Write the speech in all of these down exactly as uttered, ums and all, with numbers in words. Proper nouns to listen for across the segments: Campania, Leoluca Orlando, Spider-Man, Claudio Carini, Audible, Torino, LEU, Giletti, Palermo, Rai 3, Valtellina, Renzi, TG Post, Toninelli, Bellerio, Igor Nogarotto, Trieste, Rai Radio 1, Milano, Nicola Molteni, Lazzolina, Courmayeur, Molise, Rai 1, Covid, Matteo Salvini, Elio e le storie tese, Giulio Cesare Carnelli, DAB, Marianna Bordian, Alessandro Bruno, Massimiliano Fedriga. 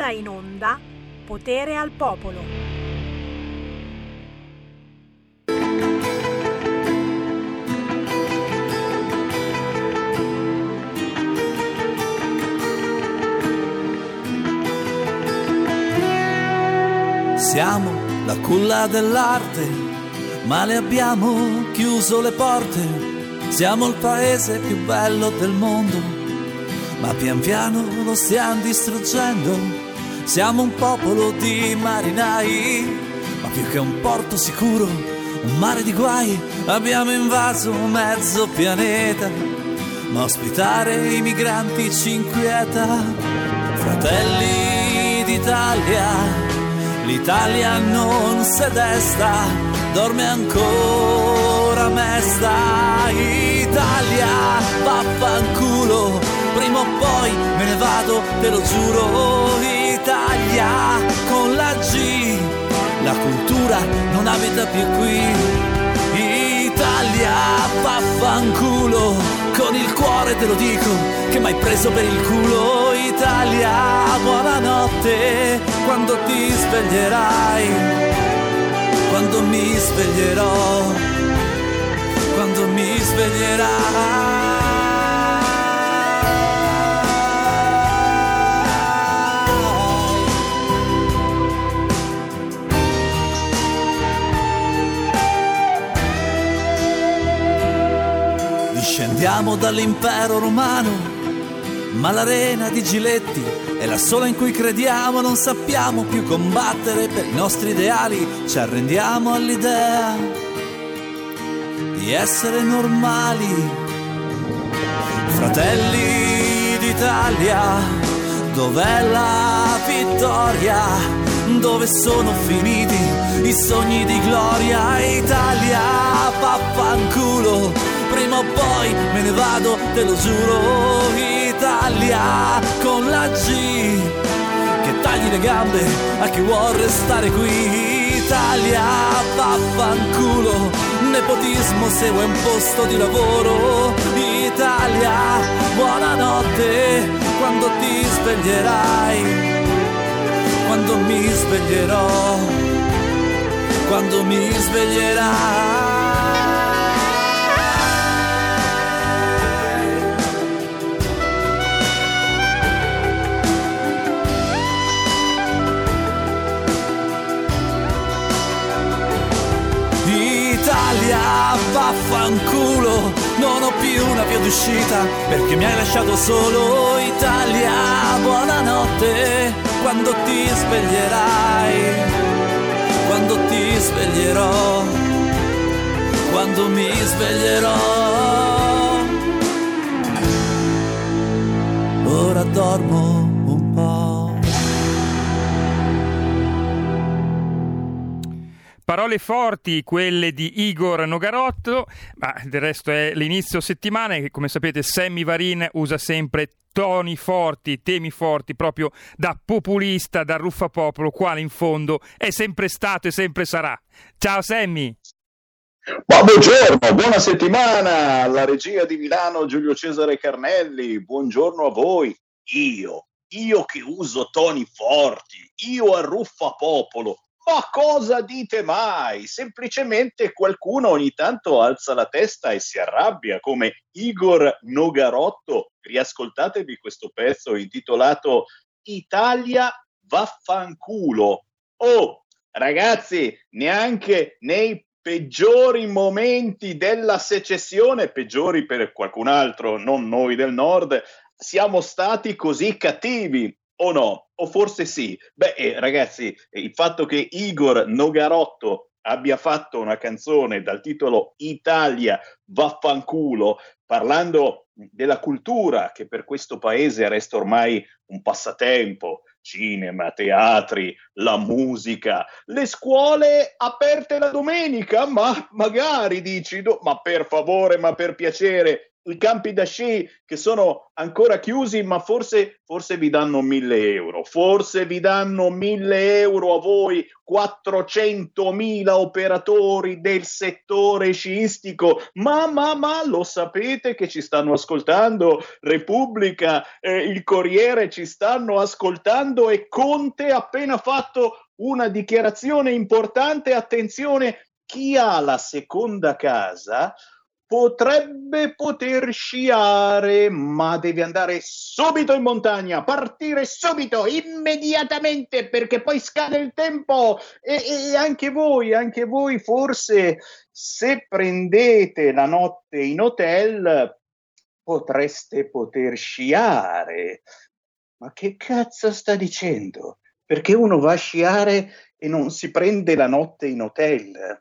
Ora in onda, Potere al Popolo. Siamo la culla dell'arte, ma le abbiamo chiuso le porte. Siamo il paese più bello del mondo, ma pian piano lo stiamo distruggendo. Siamo un popolo di marinai, ma più che un porto sicuro, un mare di guai. Abbiamo invaso mezzo pianeta, ma ospitare i migranti ci inquieta. Fratelli d'Italia, l'Italia non se desta, dorme ancora mesta. Italia, vaffanculo, prima o poi me ne vado, te lo giuro. Italia con la G, la cultura non abita più qui. Italia, vaffanculo, con il cuore te lo dico che m'hai preso per il culo. Italia, buonanotte, quando ti sveglierai, quando mi sveglierò, quando mi sveglierai. Scendiamo dall'impero romano, ma l'arena di Giletti è la sola in cui crediamo. Non sappiamo più combattere per i nostri ideali, ci arrendiamo all'idea di essere normali. Fratelli d'Italia, dov'è la vittoria? Dove sono finiti i sogni di gloria? Italia, vaffanculo, prima o poi me ne vado, te lo giuro. Italia con la G, che tagli le gambe a chi vuol restare qui. Italia, vaffanculo, nepotismo segue un posto di lavoro. Italia, buonanotte, quando ti sveglierai, quando mi sveglierò, quando mi sveglierai. Italia, vaffanculo, non ho più una via d'uscita perché mi hai lasciato solo. Italia, buonanotte, quando ti sveglierai, quando ti sveglierò, quando mi sveglierò. Ora dormo un po'. Parole forti quelle di Igor Nogarotto, ma del resto è l'inizio settimana e come sapete Sammy Varin usa sempre toni forti, temi forti, proprio da populista, da ruffapopolo, quale in fondo è sempre stato e sempre sarà. Ciao Sammy! Ma buongiorno, buona settimana alla regia di Milano Giulio Cesare Carnelli, buongiorno a voi. Io, io che uso toni forti, io a ruffapopolo. Ma cosa dite mai? Semplicemente qualcuno ogni tanto alza la testa e si arrabbia, come Igor Nogarotto. Riascoltatevi questo pezzo intitolato Italia vaffanculo. Oh, ragazzi, neanche nei peggiori momenti della secessione, peggiori per qualcun altro, non noi del nord, siamo stati così cattivi. O no? O forse sì? Beh, eh, ragazzi, il fatto che Igor Nogarotto abbia fatto una canzone dal titolo Italia vaffanculo, parlando della cultura che per questo paese resta ormai un passatempo, cinema, teatri, la musica, le scuole aperte la domenica, ma magari dici, do, ma per favore, ma per piacere, i campi da sci che sono ancora chiusi, ma forse, forse vi danno mille euro, forse vi danno mille euro a voi quattrocentomila operatori del settore sciistico, ma, ma, ma lo sapete che ci stanno ascoltando Repubblica, eh, il Corriere ci stanno ascoltando, e Conte ha appena fatto una dichiarazione importante, attenzione, chi ha la seconda casa potrebbe poter sciare, ma deve andare subito in montagna, partire subito, immediatamente, perché poi scade il tempo. E, e anche voi, anche voi forse, se prendete la notte in hotel, potreste poter sciare. Ma che cazzo sta dicendo? Perché uno va a sciare e non si prende la notte in hotel?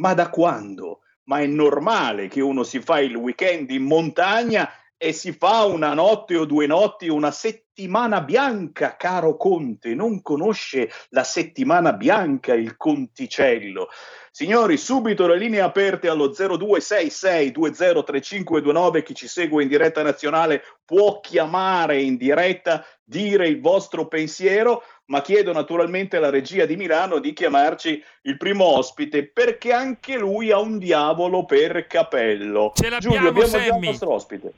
Ma da quando? Ma è normale che uno si fa il weekend in montagna e si fa una notte o due notti, una settimana bianca, caro Conte. Non conosce la settimana bianca il Conticello. Signori, subito le linee aperte allo zero due sei sei due zero tre cinque due nove. Chi ci segue in diretta nazionale può chiamare in diretta, dire il vostro pensiero, ma chiedo naturalmente alla regia di Milano di chiamarci il primo ospite, perché anche lui ha un diavolo per capello. Ce l'abbiamo, Giulio, abbiamo Sammy. Già il nostro ospite.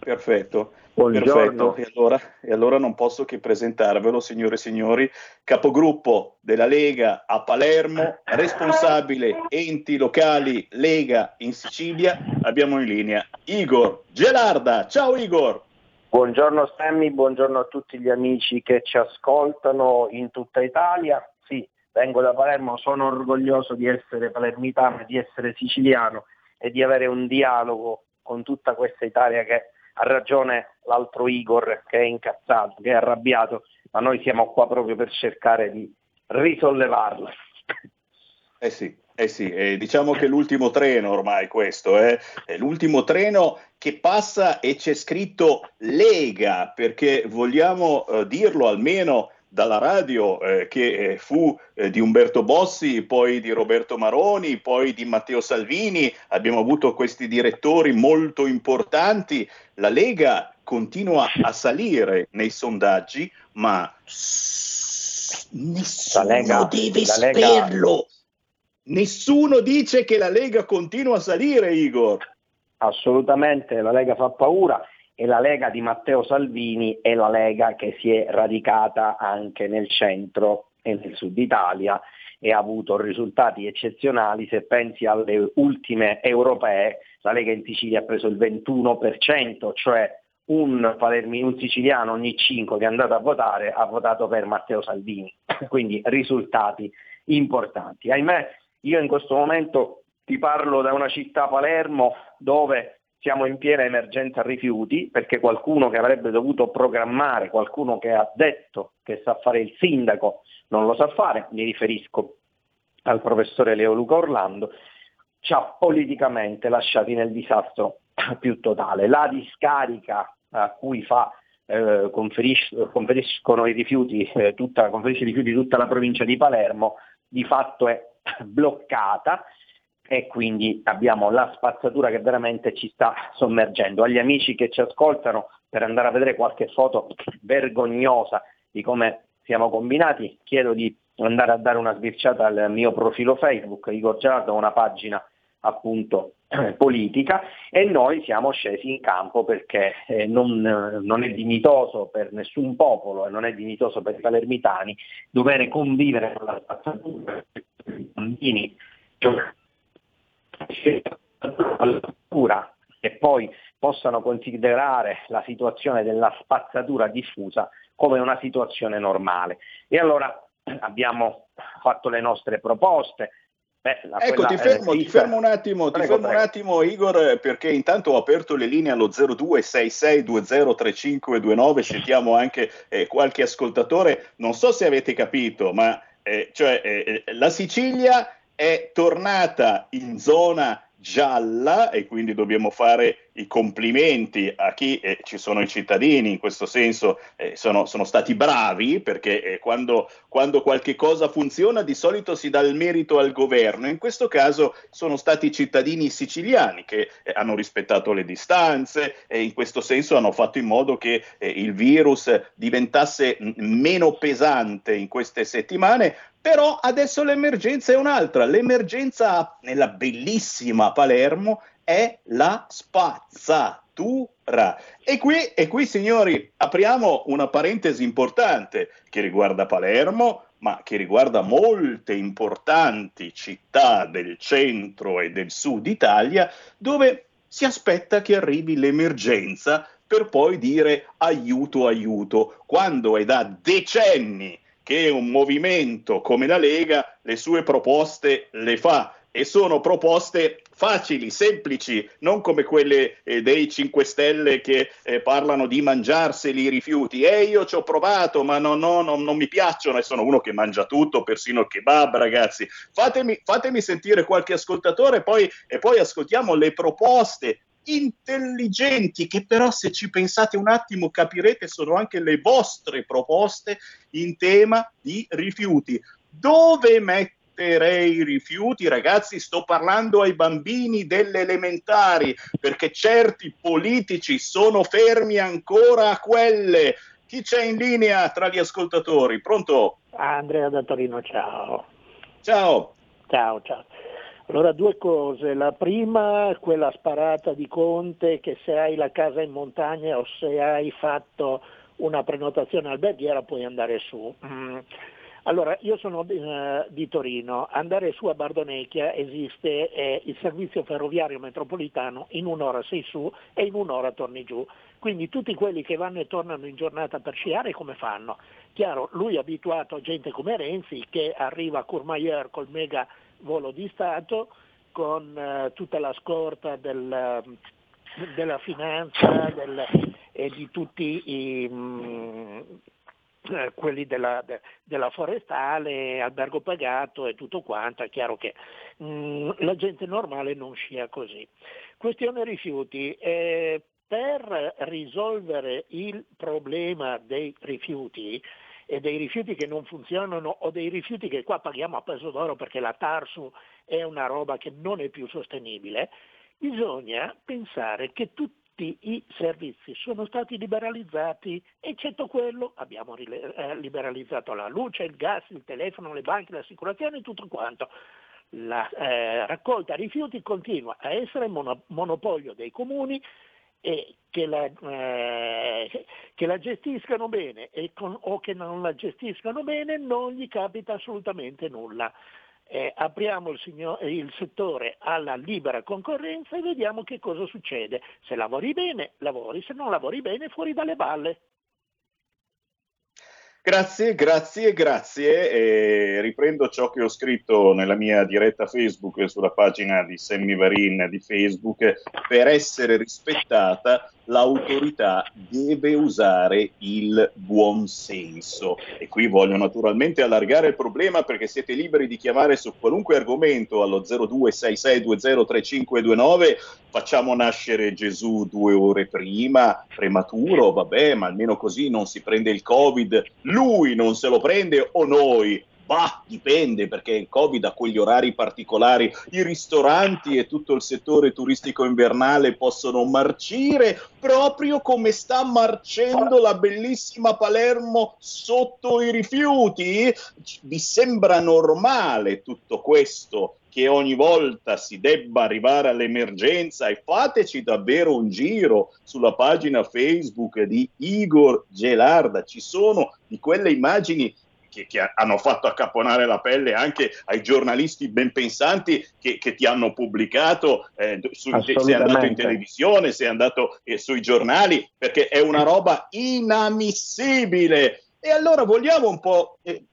Perfetto. Buongiorno. Perfetto. E allora, e allora non posso che presentarvelo, signore e signori, capogruppo della Lega a Palermo, responsabile enti locali Lega in Sicilia, abbiamo in linea Igor Gelarda. Ciao Igor. Buongiorno Sammy, buongiorno a tutti gli amici che ci ascoltano in tutta Italia. Sì, vengo da Palermo, sono orgoglioso di essere palermitano, di essere siciliano e di avere un dialogo con tutta questa Italia che ha ragione l'altro Igor, che è incazzato, che è arrabbiato, ma noi siamo qua proprio per cercare di risollevarla. Eh sì. Eh sì, eh, diciamo che è l'ultimo treno ormai questo, eh? È l'ultimo treno che passa e c'è scritto Lega, perché vogliamo eh, dirlo almeno dalla radio eh, che eh, fu eh, di Umberto Bossi, poi di Roberto Maroni, poi di Matteo Salvini, abbiamo avuto questi direttori molto importanti, la Lega continua a salire nei sondaggi, ma nessuno la Lega, deve la Lega... saperlo. Nessuno dice che la Lega continua a salire, Igor. Assolutamente, la Lega fa paura e la Lega di Matteo Salvini è la Lega che si è radicata anche nel centro e nel sud Italia e ha avuto risultati eccezionali. Se pensi alle ultime europee, la Lega in Sicilia ha preso il ventuno per cento, cioè un, palermi, un siciliano ogni cinque che è andato a votare ha votato per Matteo Salvini, quindi risultati importanti. Ahimè, io in questo momento ti parlo da una città, Palermo, dove siamo in piena emergenza rifiuti, perché qualcuno che avrebbe dovuto programmare, qualcuno che ha detto che sa fare il sindaco, non lo sa fare, mi riferisco al professore Leoluca Orlando, ci ha politicamente lasciati nel disastro più totale. La discarica a cui fa eh, conferis- conferiscono i rifiuti, eh, tutta, conferisce i rifiuti tutta la provincia di Palermo, di fatto è bloccata e quindi abbiamo la spazzatura che veramente ci sta sommergendo. Agli amici che ci ascoltano, per andare a vedere qualche foto vergognosa di come siamo combinati, chiedo di andare a dare una sbirciata al mio profilo Facebook, Igor Gelarda, una pagina appunto politica, e noi siamo scesi in campo perché eh, non, eh, non è dignitoso per nessun popolo e non è dignitoso per i palermitani dover convivere con la spazzatura, i bambini e poi possano considerare la situazione della spazzatura diffusa come una situazione normale. E allora abbiamo fatto le nostre proposte. Beh, la, ecco, ti fermo, ti fermo un attimo, prego, ti fermo prego. un attimo Igor, perché intanto ho aperto le linee allo zero due sei sei due zero tre cinque due nove, sentiamo anche eh, qualche ascoltatore, non so se avete capito, ma eh, cioè, eh, la Sicilia è tornata in zona gialla, e quindi dobbiamo fare i complimenti a chi eh, ci sono i cittadini, in questo senso eh, sono, sono stati bravi, perché eh, quando, quando qualche cosa funziona di solito si dà il merito al governo. In questo caso sono stati i cittadini siciliani che eh, hanno rispettato le distanze e in questo senso hanno fatto in modo che eh, il virus diventasse m- meno pesante in queste settimane. Però adesso l'emergenza è un'altra, l'emergenza nella bellissima Palermo è la spazzatura. E qui, e qui, signori, apriamo una parentesi importante che riguarda Palermo, ma che riguarda molte importanti città del centro e del sud Italia, dove si aspetta che arrivi l'emergenza per poi dire aiuto, aiuto, quando è da decenni che un movimento come la Lega le sue proposte le fa, e sono proposte facili, semplici, non come quelle eh, dei cinque Stelle che eh, parlano di mangiarseli i rifiuti. E eh, io ci ho provato, ma no, no, no, non mi piacciono, e sono uno che mangia tutto, persino il kebab, ragazzi. Fatemi, fatemi sentire qualche ascoltatore poi, e poi ascoltiamo le proposte intelligenti, che però se ci pensate un attimo capirete sono anche le vostre proposte in tema di rifiuti. Dove mettere i rifiuti, ragazzi? Sto parlando ai bambini delle elementari, perché certi politici sono fermi ancora a quelle. Chi c'è in linea tra gli ascoltatori? Pronto? Andrea da Torino, ciao. Ciao. Ciao, ciao. Allora, due cose. La prima, quella sparata di Conte che se hai la casa in montagna o se hai fatto una prenotazione alberghiera puoi andare su. Mm. Allora, io sono eh, di Torino. Andare su a Bardonecchia esiste eh, il servizio ferroviario metropolitano, in un'ora sei su e in un'ora torni giù. Quindi tutti quelli che vanno e tornano in giornata per sciare come fanno? Chiaro, lui è abituato a gente come Renzi che arriva a Courmayeur col mega volo di Stato, con eh, tutta la scorta del, della finanza del, e di tutti i, mh, eh, quelli della, de, della forestale, albergo pagato e tutto quanto. È chiaro che mh, la gente normale non scia così. Questione rifiuti. Eh, per risolvere il problema dei rifiuti, e dei rifiuti che non funzionano o dei rifiuti che qua paghiamo a peso d'oro perché la Tarsu è una roba che non è più sostenibile, bisogna pensare che tutti i servizi sono stati liberalizzati, eccetto quello. Abbiamo liberalizzato la luce, il gas, il telefono, le banche, l'assicurazione, tutto quanto. La eh, raccolta rifiuti continua a essere mono, monopolio dei comuni, e che la, eh, che la gestiscano bene e con, o che non la gestiscano bene non gli capita assolutamente nulla. Eh, apriamo il, signor, il settore alla libera concorrenza e vediamo che cosa succede. Se lavori bene, lavori, se non lavori bene, fuori dalle balle. Grazie, grazie, grazie. E riprendo ciò che ho scritto nella mia diretta Facebook sulla pagina di Sammy Varin di Facebook: per essere rispettata l'autorità deve usare il buon senso. E qui voglio naturalmente allargare il problema, perché siete liberi di chiamare su qualunque argomento allo zero due sei sei due zero tre cinque due nove. Facciamo nascere Gesù due ore prima, prematuro, vabbè, ma almeno così non si prende il Covid. Lui non se lo prende o noi? Bah, dipende, perché il Covid ha quegli orari particolari, i ristoranti e tutto il settore turistico invernale possono marcire, proprio come sta marcendo la bellissima Palermo sotto i rifiuti. Vi sembra normale tutto questo, che ogni volta si debba arrivare all'emergenza? E fateci davvero un giro sulla pagina Facebook di Igor Gelarda, ci sono di quelle immagini Che, che hanno fatto accapponare la pelle anche ai giornalisti ben pensanti che, che ti hanno pubblicato, eh, su, sei andato in televisione, sei andato eh, sui giornali, perché è una roba inammissibile. E allora vogliamo un po' eh,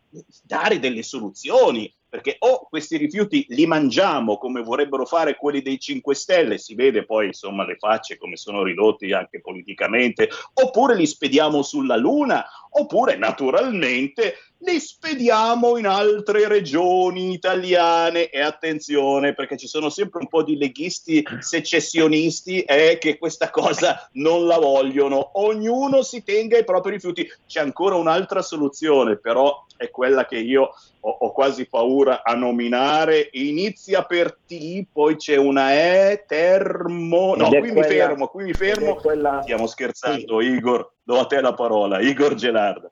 dare delle soluzioni perché o questi rifiuti li mangiamo come vorrebbero fare quelli dei cinque Stelle, si vede poi insomma le facce come sono ridotti anche politicamente, oppure li spediamo sulla Luna, oppure naturalmente li spediamo in altre regioni italiane. E attenzione, perché ci sono sempre un po' di leghisti secessionisti eh, che questa cosa non la vogliono, ognuno si tenga i propri rifiuti. C'è ancora un'altra soluzione, però è quella che io ho, ho quasi paura a nominare, inizia per T, poi c'è una E, termo, no qui quella, mi fermo, qui mi fermo, quella... stiamo scherzando sì. Igor, do a te la parola, Igor Gelarda.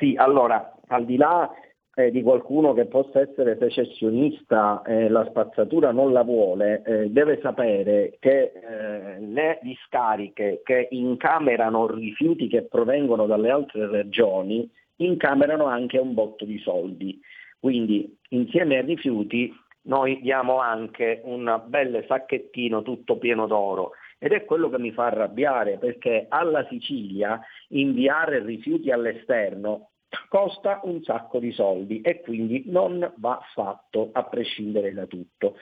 Sì, allora, al di là eh, di qualcuno che possa essere secessionista e eh, la spazzatura non la vuole, eh, deve sapere che eh, le discariche che incamerano rifiuti che provengono dalle altre regioni incamerano anche un botto di soldi. Quindi insieme ai rifiuti noi diamo anche un bel sacchettino tutto pieno d'oro. Ed è quello che mi fa arrabbiare, perché alla Sicilia inviare rifiuti all'esterno costa un sacco di soldi e quindi non va fatto, a prescindere da tutto.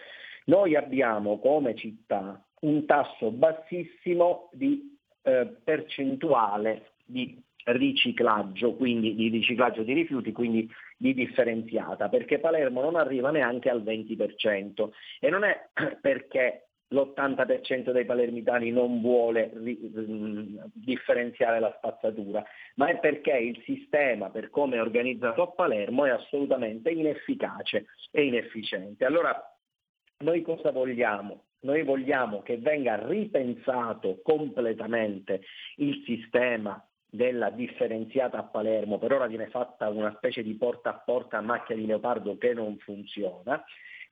Noi abbiamo come città un tasso bassissimo di eh, percentuale di riciclaggio, quindi di riciclaggio di rifiuti, quindi di differenziata, perché Palermo non arriva neanche al venti per cento, e non è perché l'ottanta per cento dei palermitani non vuole ri- differenziare la spazzatura, ma è perché il sistema, per come è organizzato a Palermo, è assolutamente inefficace e inefficiente. Allora noi cosa vogliamo? Noi vogliamo che venga ripensato completamente il sistema della differenziata a Palermo. Per ora viene fatta una specie di porta a porta a macchia di leopardo che non funziona,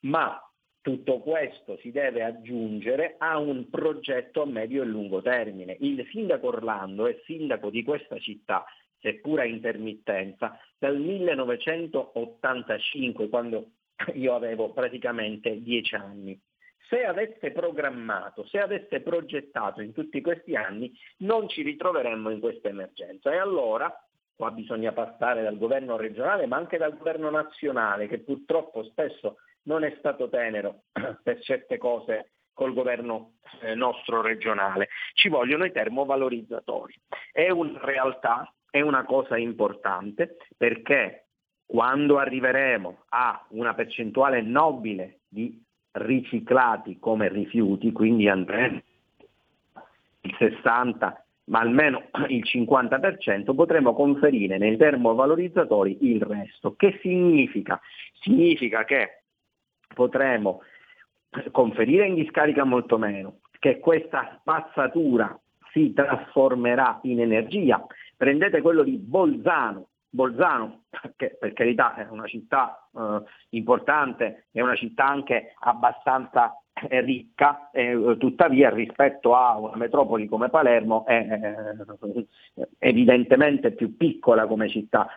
ma tutto questo si deve aggiungere a un progetto a medio e lungo termine. Il sindaco Orlando è sindaco di questa città, seppur a intermittenza, dal millenovecentottantacinque, quando io avevo praticamente dieci anni. Se avesse programmato, se avesse progettato in tutti questi anni, non ci ritroveremmo in questa emergenza. E allora, qua bisogna passare dal governo regionale, ma anche dal governo nazionale, che purtroppo spesso non è stato tenero per certe cose col governo nostro regionale. Ci vogliono i termovalorizzatori. È una realtà, è una cosa importante, perché quando arriveremo a una percentuale nobile di riciclati come rifiuti, quindi andremo il sessanta, ma almeno il cinquanta per cento, potremo conferire nei termovalorizzatori il resto. Che significa? Significa che potremo conferire in discarica molto meno, che questa spazzatura si trasformerà in energia. Prendete quello di Bolzano, Bolzano che per carità è una città eh, importante, è una città anche abbastanza eh, ricca, eh, tuttavia rispetto a una metropoli come Palermo è eh, evidentemente più piccola come città.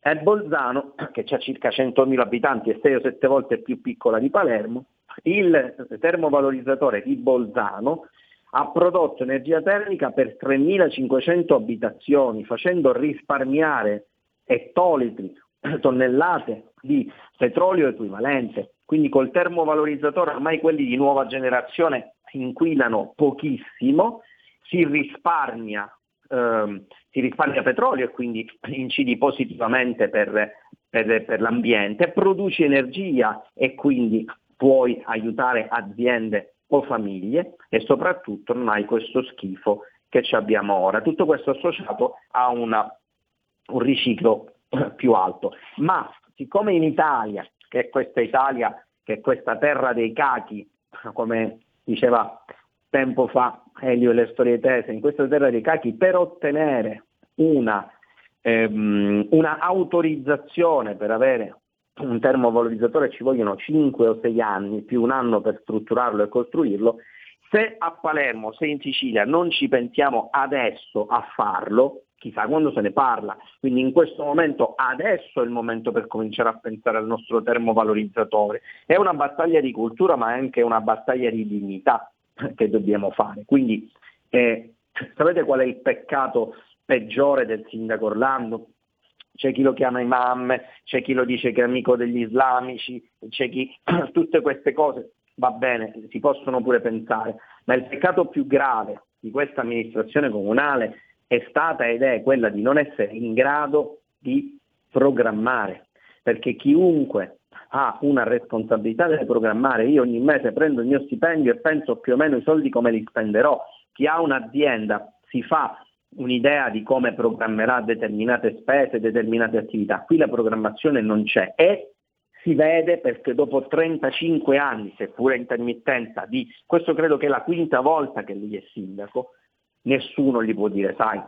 È Bolzano, che ha circa centomila abitanti e sei o sette volte più piccola di Palermo. Il termovalorizzatore di Bolzano ha prodotto energia termica per tremilacinquecento abitazioni, facendo risparmiare ettolitri, tonnellate di petrolio equivalente. Quindi col termovalorizzatore ormai quelli di nuova generazione inquinano pochissimo, si risparmia Ehm, si risparmia petrolio e quindi incidi positivamente per, per, per l'ambiente, produci energia e quindi puoi aiutare aziende o famiglie, e soprattutto non hai questo schifo che ci abbiamo ora. Tutto questo associato a una, un riciclo più alto. Ma siccome in Italia, che è questa Italia, che è questa terra dei cachi, come diceva tempo fa Elio e le storie tese, in questa terra dei cachi per ottenere una, ehm, una autorizzazione per avere un termovalorizzatore ci vogliono cinque o sei anni, più un anno per strutturarlo e costruirlo. Se a Palermo, se in Sicilia non ci pensiamo adesso a farlo, chissà quando se ne parla. Quindi in questo momento, adesso è il momento per cominciare a pensare al nostro termovalorizzatore. È una battaglia di cultura, ma è anche una battaglia di dignità che dobbiamo fare. Quindi eh, sapete qual è il peccato peggiore del sindaco Orlando? c'è chi lo chiama imam, c'è chi lo dice che è amico degli islamici, c'è chi... tutte queste cose, va bene, si possono pure pensare, ma il peccato più grave di questa amministrazione comunale è stata ed è quella di non essere in grado di programmare, perché chiunque ha una responsabilità deve programmare. Io ogni mese prendo il mio stipendio e penso più o meno i soldi come li spenderò. Chi ha un'azienda si fa un'idea di come programmerà determinate spese, determinate attività. Qui la programmazione non c'è e si vede, perché dopo trentacinque anni, seppure intermittenza, di questo credo che è la quinta volta che lui è sindaco, nessuno gli può dire sai,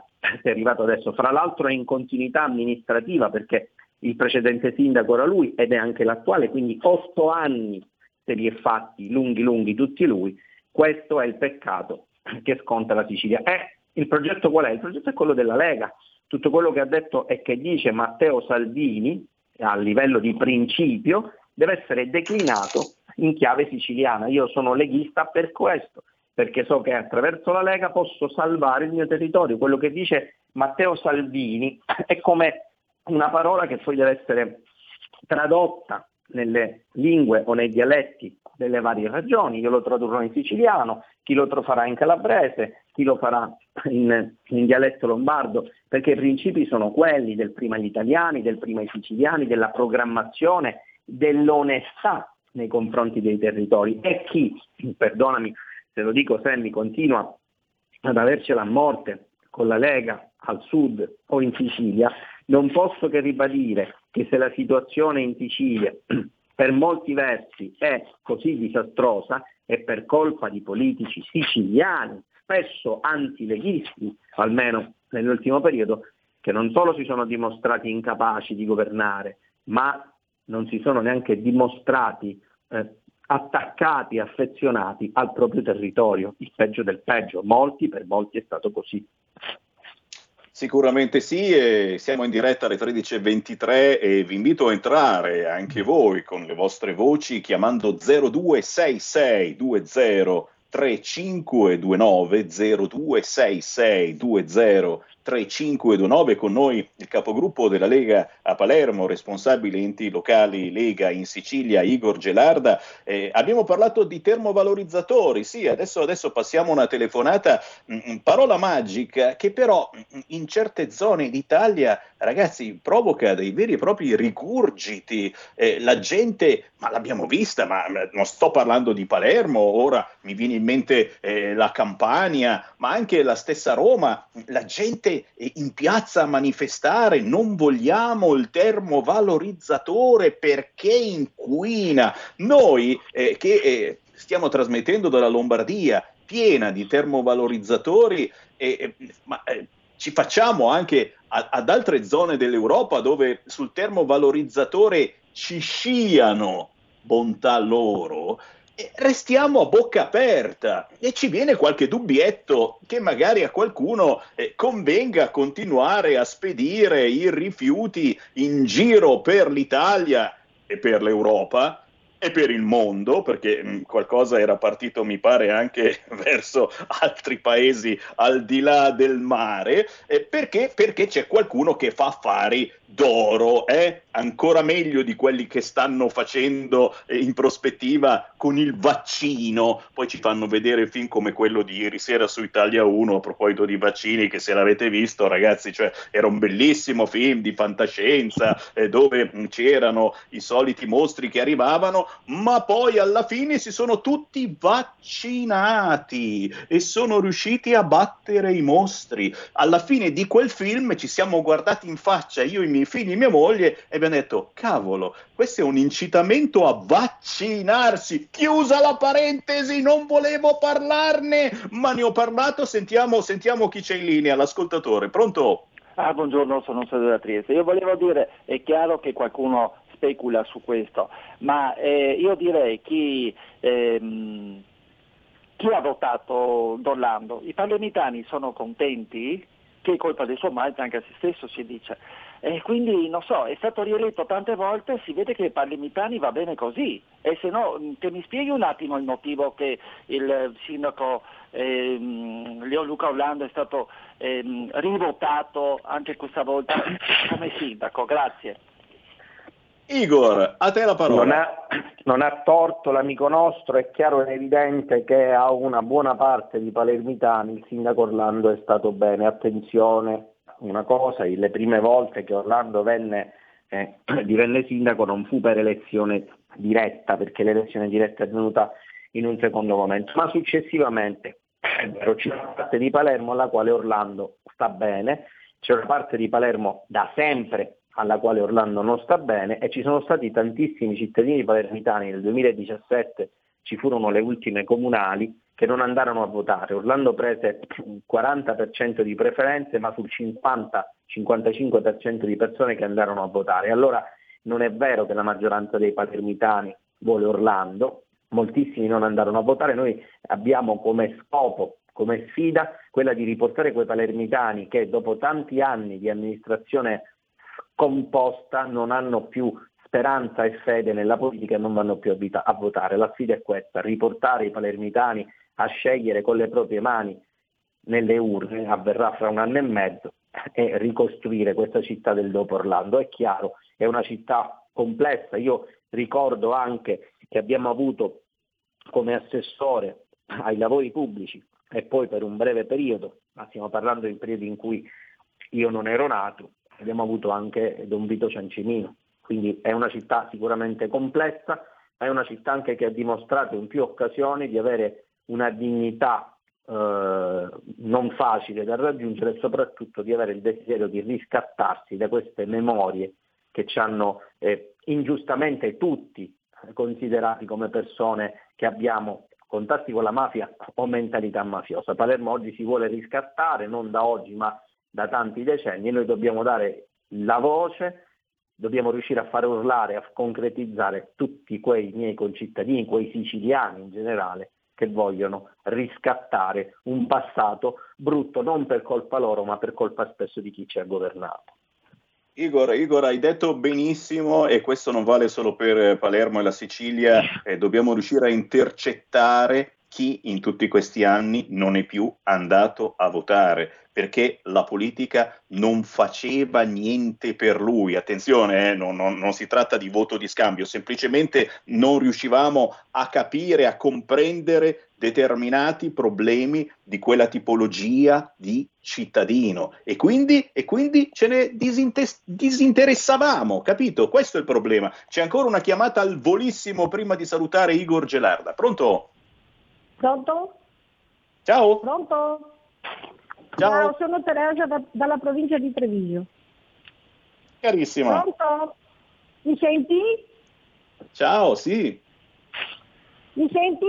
sei arrivato adesso. Fra l'altro è in continuità amministrativa, perché il precedente sindaco era lui ed è anche l'attuale, quindi otto anni se li è fatti lunghi lunghi tutti lui. Questo è il peccato che sconta la Sicilia. E il progetto qual è? Il progetto è quello della Lega. Tutto quello che ha detto e che dice Matteo Salvini a livello di principio deve essere declinato in chiave siciliana. Io sono leghista per questo, perché so che attraverso la Lega posso salvare il mio territorio. Quello che dice Matteo Salvini è come una parola che poi deve essere tradotta nelle lingue o nei dialetti delle varie regioni. Io lo tradurrò in siciliano, chi lo farà in calabrese, chi lo farà in, in dialetto lombardo, perché i principi sono quelli del prima gli italiani, del prima i siciliani, della programmazione, dell'onestà nei confronti dei territori. E chi, perdonami se lo dico, Sammy, continua ad avercela a morte con la Lega al sud o in Sicilia, non posso che ribadire che se la situazione in Sicilia per molti versi è così disastrosa è per colpa di politici siciliani, spesso antileghisti, almeno nell'ultimo periodo, che non solo si sono dimostrati incapaci di governare, ma non si sono neanche dimostrati eh, attaccati, affezionati al proprio territorio. Il peggio del peggio, molti per molti è stato così. Sicuramente sì, e siamo in diretta alle tredici e ventitré e vi invito a entrare anche voi con le vostre voci chiamando zero due sei sei due zero tre cinque due nove, zero due sei sei due zero tre cinque due nove. Con noi il capogruppo della Lega a Palermo, responsabile enti locali Lega in Sicilia, Igor Gelarda. Eh, abbiamo parlato di termovalorizzatori, sì, adesso, adesso passiamo una telefonata, mh, parola magica che però mh, in certe zone d'Italia, ragazzi, provoca dei veri e propri rigurgiti. Eh, la gente, ma l'abbiamo vista, ma non sto parlando di Palermo, ora mi viene in mente eh, la Campania, ma anche la stessa Roma, la gente in piazza a manifestare, non vogliamo il termovalorizzatore perché inquina. Noi eh, che eh, stiamo trasmettendo dalla Lombardia piena di termovalorizzatori, eh, eh, ma eh, ci facciamo anche a, ad altre zone dell'Europa dove sul termovalorizzatore ci sciano, bontà loro. Restiamo a bocca aperta e ci viene qualche dubbietto che magari a qualcuno eh, convenga continuare a spedire i rifiuti in giro per l'Italia e per l'Europa e per il mondo, perché mh, qualcosa era partito, mi pare, anche verso altri paesi al di là del mare, eh, perché perché c'è qualcuno che fa affari d'oro, eh? Ancora meglio di quelli che stanno facendo eh, in prospettiva con il vaccino. Poi ci fanno vedere film come quello di ieri sera su Italia uno a proposito di vaccini, che se l'avete visto, ragazzi, cioè era un bellissimo film di fantascienza eh, dove mh, c'erano i soliti mostri che arrivavano, ma poi alla fine si sono tutti vaccinati e sono riusciti a battere i mostri. Alla fine di quel film ci siamo guardati in faccia, io, i miei figli e mia moglie, e abbiamo detto: cavolo, questo è un incitamento a vaccinarsi. Chiusa la parentesi, non volevo parlarne, ma ne ho parlato. Sentiamo, sentiamo chi c'è in linea, l'ascoltatore. Pronto? Ah, buongiorno, sono Sergio da Trieste. Io volevo dire, è chiaro che qualcuno specula su questo, ma eh, io direi chi, ehm, chi ha votato Orlando, i palermitani sono contenti, che è colpa del suo Malta, anche a se stesso si dice, e quindi non so, è stato rieletto tante volte, si vede che i palermitani va bene così, e se no che mi spieghi un attimo il motivo che il sindaco ehm, Leoluca Orlando è stato ehm, rivotato anche questa volta come sindaco. Grazie. Igor, a te la parola. Non ha, non ha torto l'amico nostro, è chiaro ed evidente che a una buona parte di palermitani il sindaco Orlando è stato bene. Attenzione, una cosa, le prime volte che Orlando venne, eh, divenne sindaco non fu per elezione diretta, perché l'elezione diretta è venuta in un secondo momento, ma successivamente c'è una parte di Palermo alla quale Orlando sta bene, c'è una parte di Palermo da sempre alla quale Orlando non sta bene, e ci sono stati tantissimi cittadini palermitani. Nel duemiladiciassette ci furono le ultime comunali che non andarono a votare. Orlando prese il quaranta per cento di preferenze, ma sul cinquanta cinquantacinque per cento di persone che andarono a votare. Allora non è vero che la maggioranza dei palermitani vuole Orlando, moltissimi non andarono a votare. Noi abbiamo come scopo, come sfida, quella di riportare quei palermitani che dopo tanti anni di amministrazione composta non hanno più speranza e fede nella politica e non vanno più a votare. La sfida è questa, riportare i palermitani a scegliere con le proprie mani nelle urne, avverrà fra un anno e mezzo, e ricostruire questa città del dopo Orlando. È chiaro, è una città complessa. Io ricordo anche che abbiamo avuto come assessore ai lavori pubblici, e poi per un breve periodo, ma stiamo parlando di periodi in cui io non ero nato, abbiamo avuto anche Don Vito Ciancimino. Quindi è una città sicuramente complessa, ma è una città anche che ha dimostrato in più occasioni di avere una dignità eh, non facile da raggiungere, e soprattutto di avere il desiderio di riscattarsi da queste memorie che ci hanno eh, ingiustamente tutti considerati come persone che abbiamo contatti con la mafia o mentalità mafiosa. Palermo oggi si vuole riscattare, non da oggi ma da tanti decenni, e noi dobbiamo dare la voce, dobbiamo riuscire a far urlare, a concretizzare tutti quei miei concittadini, quei siciliani in generale, che vogliono riscattare un passato brutto non per colpa loro ma per colpa spesso di chi ci ha governato. Igor, Igor, hai detto benissimo, e questo non vale solo per Palermo e la Sicilia, eh, dobbiamo riuscire a intercettare chi in tutti questi anni non è più andato a votare, perché la politica non faceva niente per lui. Attenzione, eh, non, non, non si tratta di voto di scambio, semplicemente non riuscivamo a capire, a comprendere determinati problemi di quella tipologia di cittadino, e quindi, e quindi ce ne disintes- disinteressavamo, capito? Questo è il problema. C'è ancora una chiamata al volissimo prima di salutare Igor Gelarda. Pronto? Pronto? Ciao. Pronto? Ciao. Ciao, sono Teresa da, dalla provincia di Treviglio. Carissima. Pronto? Mi senti? Ciao, sì. Mi senti?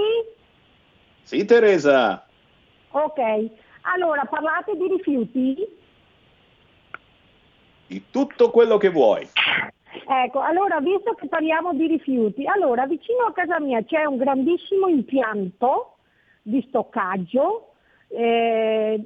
Sì, Teresa. Ok. Allora, parlate di rifiuti? Di tutto quello che vuoi. Ecco, allora, visto che parliamo di rifiuti, allora, vicino a casa mia c'è un grandissimo impianto di stoccaggio, eh,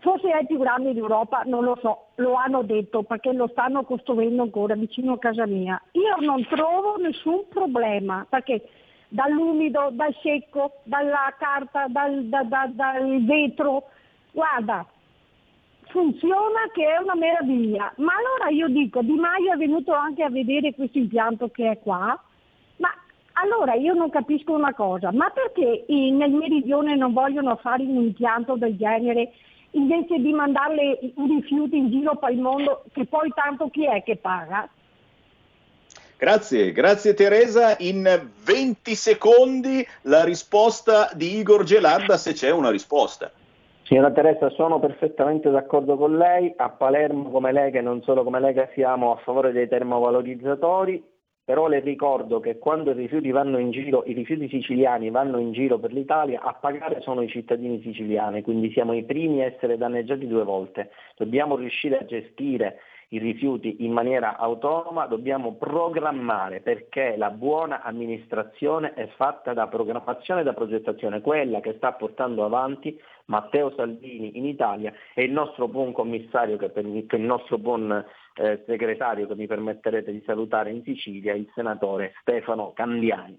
forse è il più grande d'Europa, non lo so, lo hanno detto perché lo stanno costruendo ancora vicino a casa mia. Io non trovo nessun problema, perché dall'umido, dal secco, dalla carta, dal, da, da, dal vetro, guarda, funziona che è una meraviglia. Ma allora io dico, Di Maio è venuto anche a vedere questo impianto che è qua, ma allora io non capisco una cosa, ma perché nel meridione non vogliono fare un impianto del genere invece di mandarle i rifiuti in giro per il mondo, che poi tanto chi è che paga? Grazie, grazie Teresa. In venti secondi la risposta di Igor Gelarda, se c'è una risposta. Signora Teresa, sono perfettamente d'accordo con lei. A Palermo come Lega, e non solo come Lega, siamo a favore dei termovalorizzatori. Però le ricordo che quando i rifiuti vanno in giro, i rifiuti siciliani vanno in giro per l'Italia, a pagare sono i cittadini siciliani, quindi siamo i primi a essere danneggiati due volte. Dobbiamo riuscire a gestire i rifiuti in maniera autonoma, dobbiamo programmare, perché la buona amministrazione è fatta da programmazione e da progettazione, quella che sta portando avanti Matteo Salvini in Italia e il nostro buon commissario, che per, che il nostro buon eh, segretario, che mi permetterete di salutare, in Sicilia, il senatore Stefano Candiani.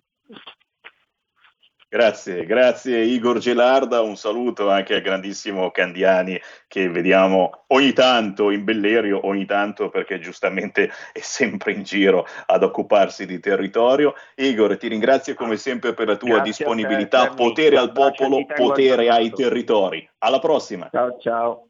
Grazie, grazie Igor Gelarda, un saluto anche al grandissimo Candiani che vediamo ogni tanto in Bellerio, ogni tanto perché giustamente è sempre in giro ad occuparsi di territorio. Igor, ti ringrazio come sempre per la tua grazie disponibilità, te, potere al popolo, potere ai territori. Alla prossima. Ciao, ciao.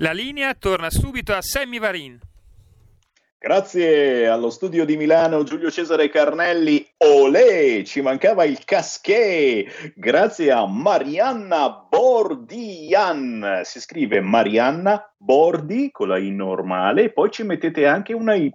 La linea torna subito a Sammy Varin. Grazie allo studio di Milano Giulio Cesare Carnelli. Olè, ci mancava il casquet. Grazie a Marianna Bordian, si scrive Marianna Bordi con la I normale, poi ci mettete anche una Y,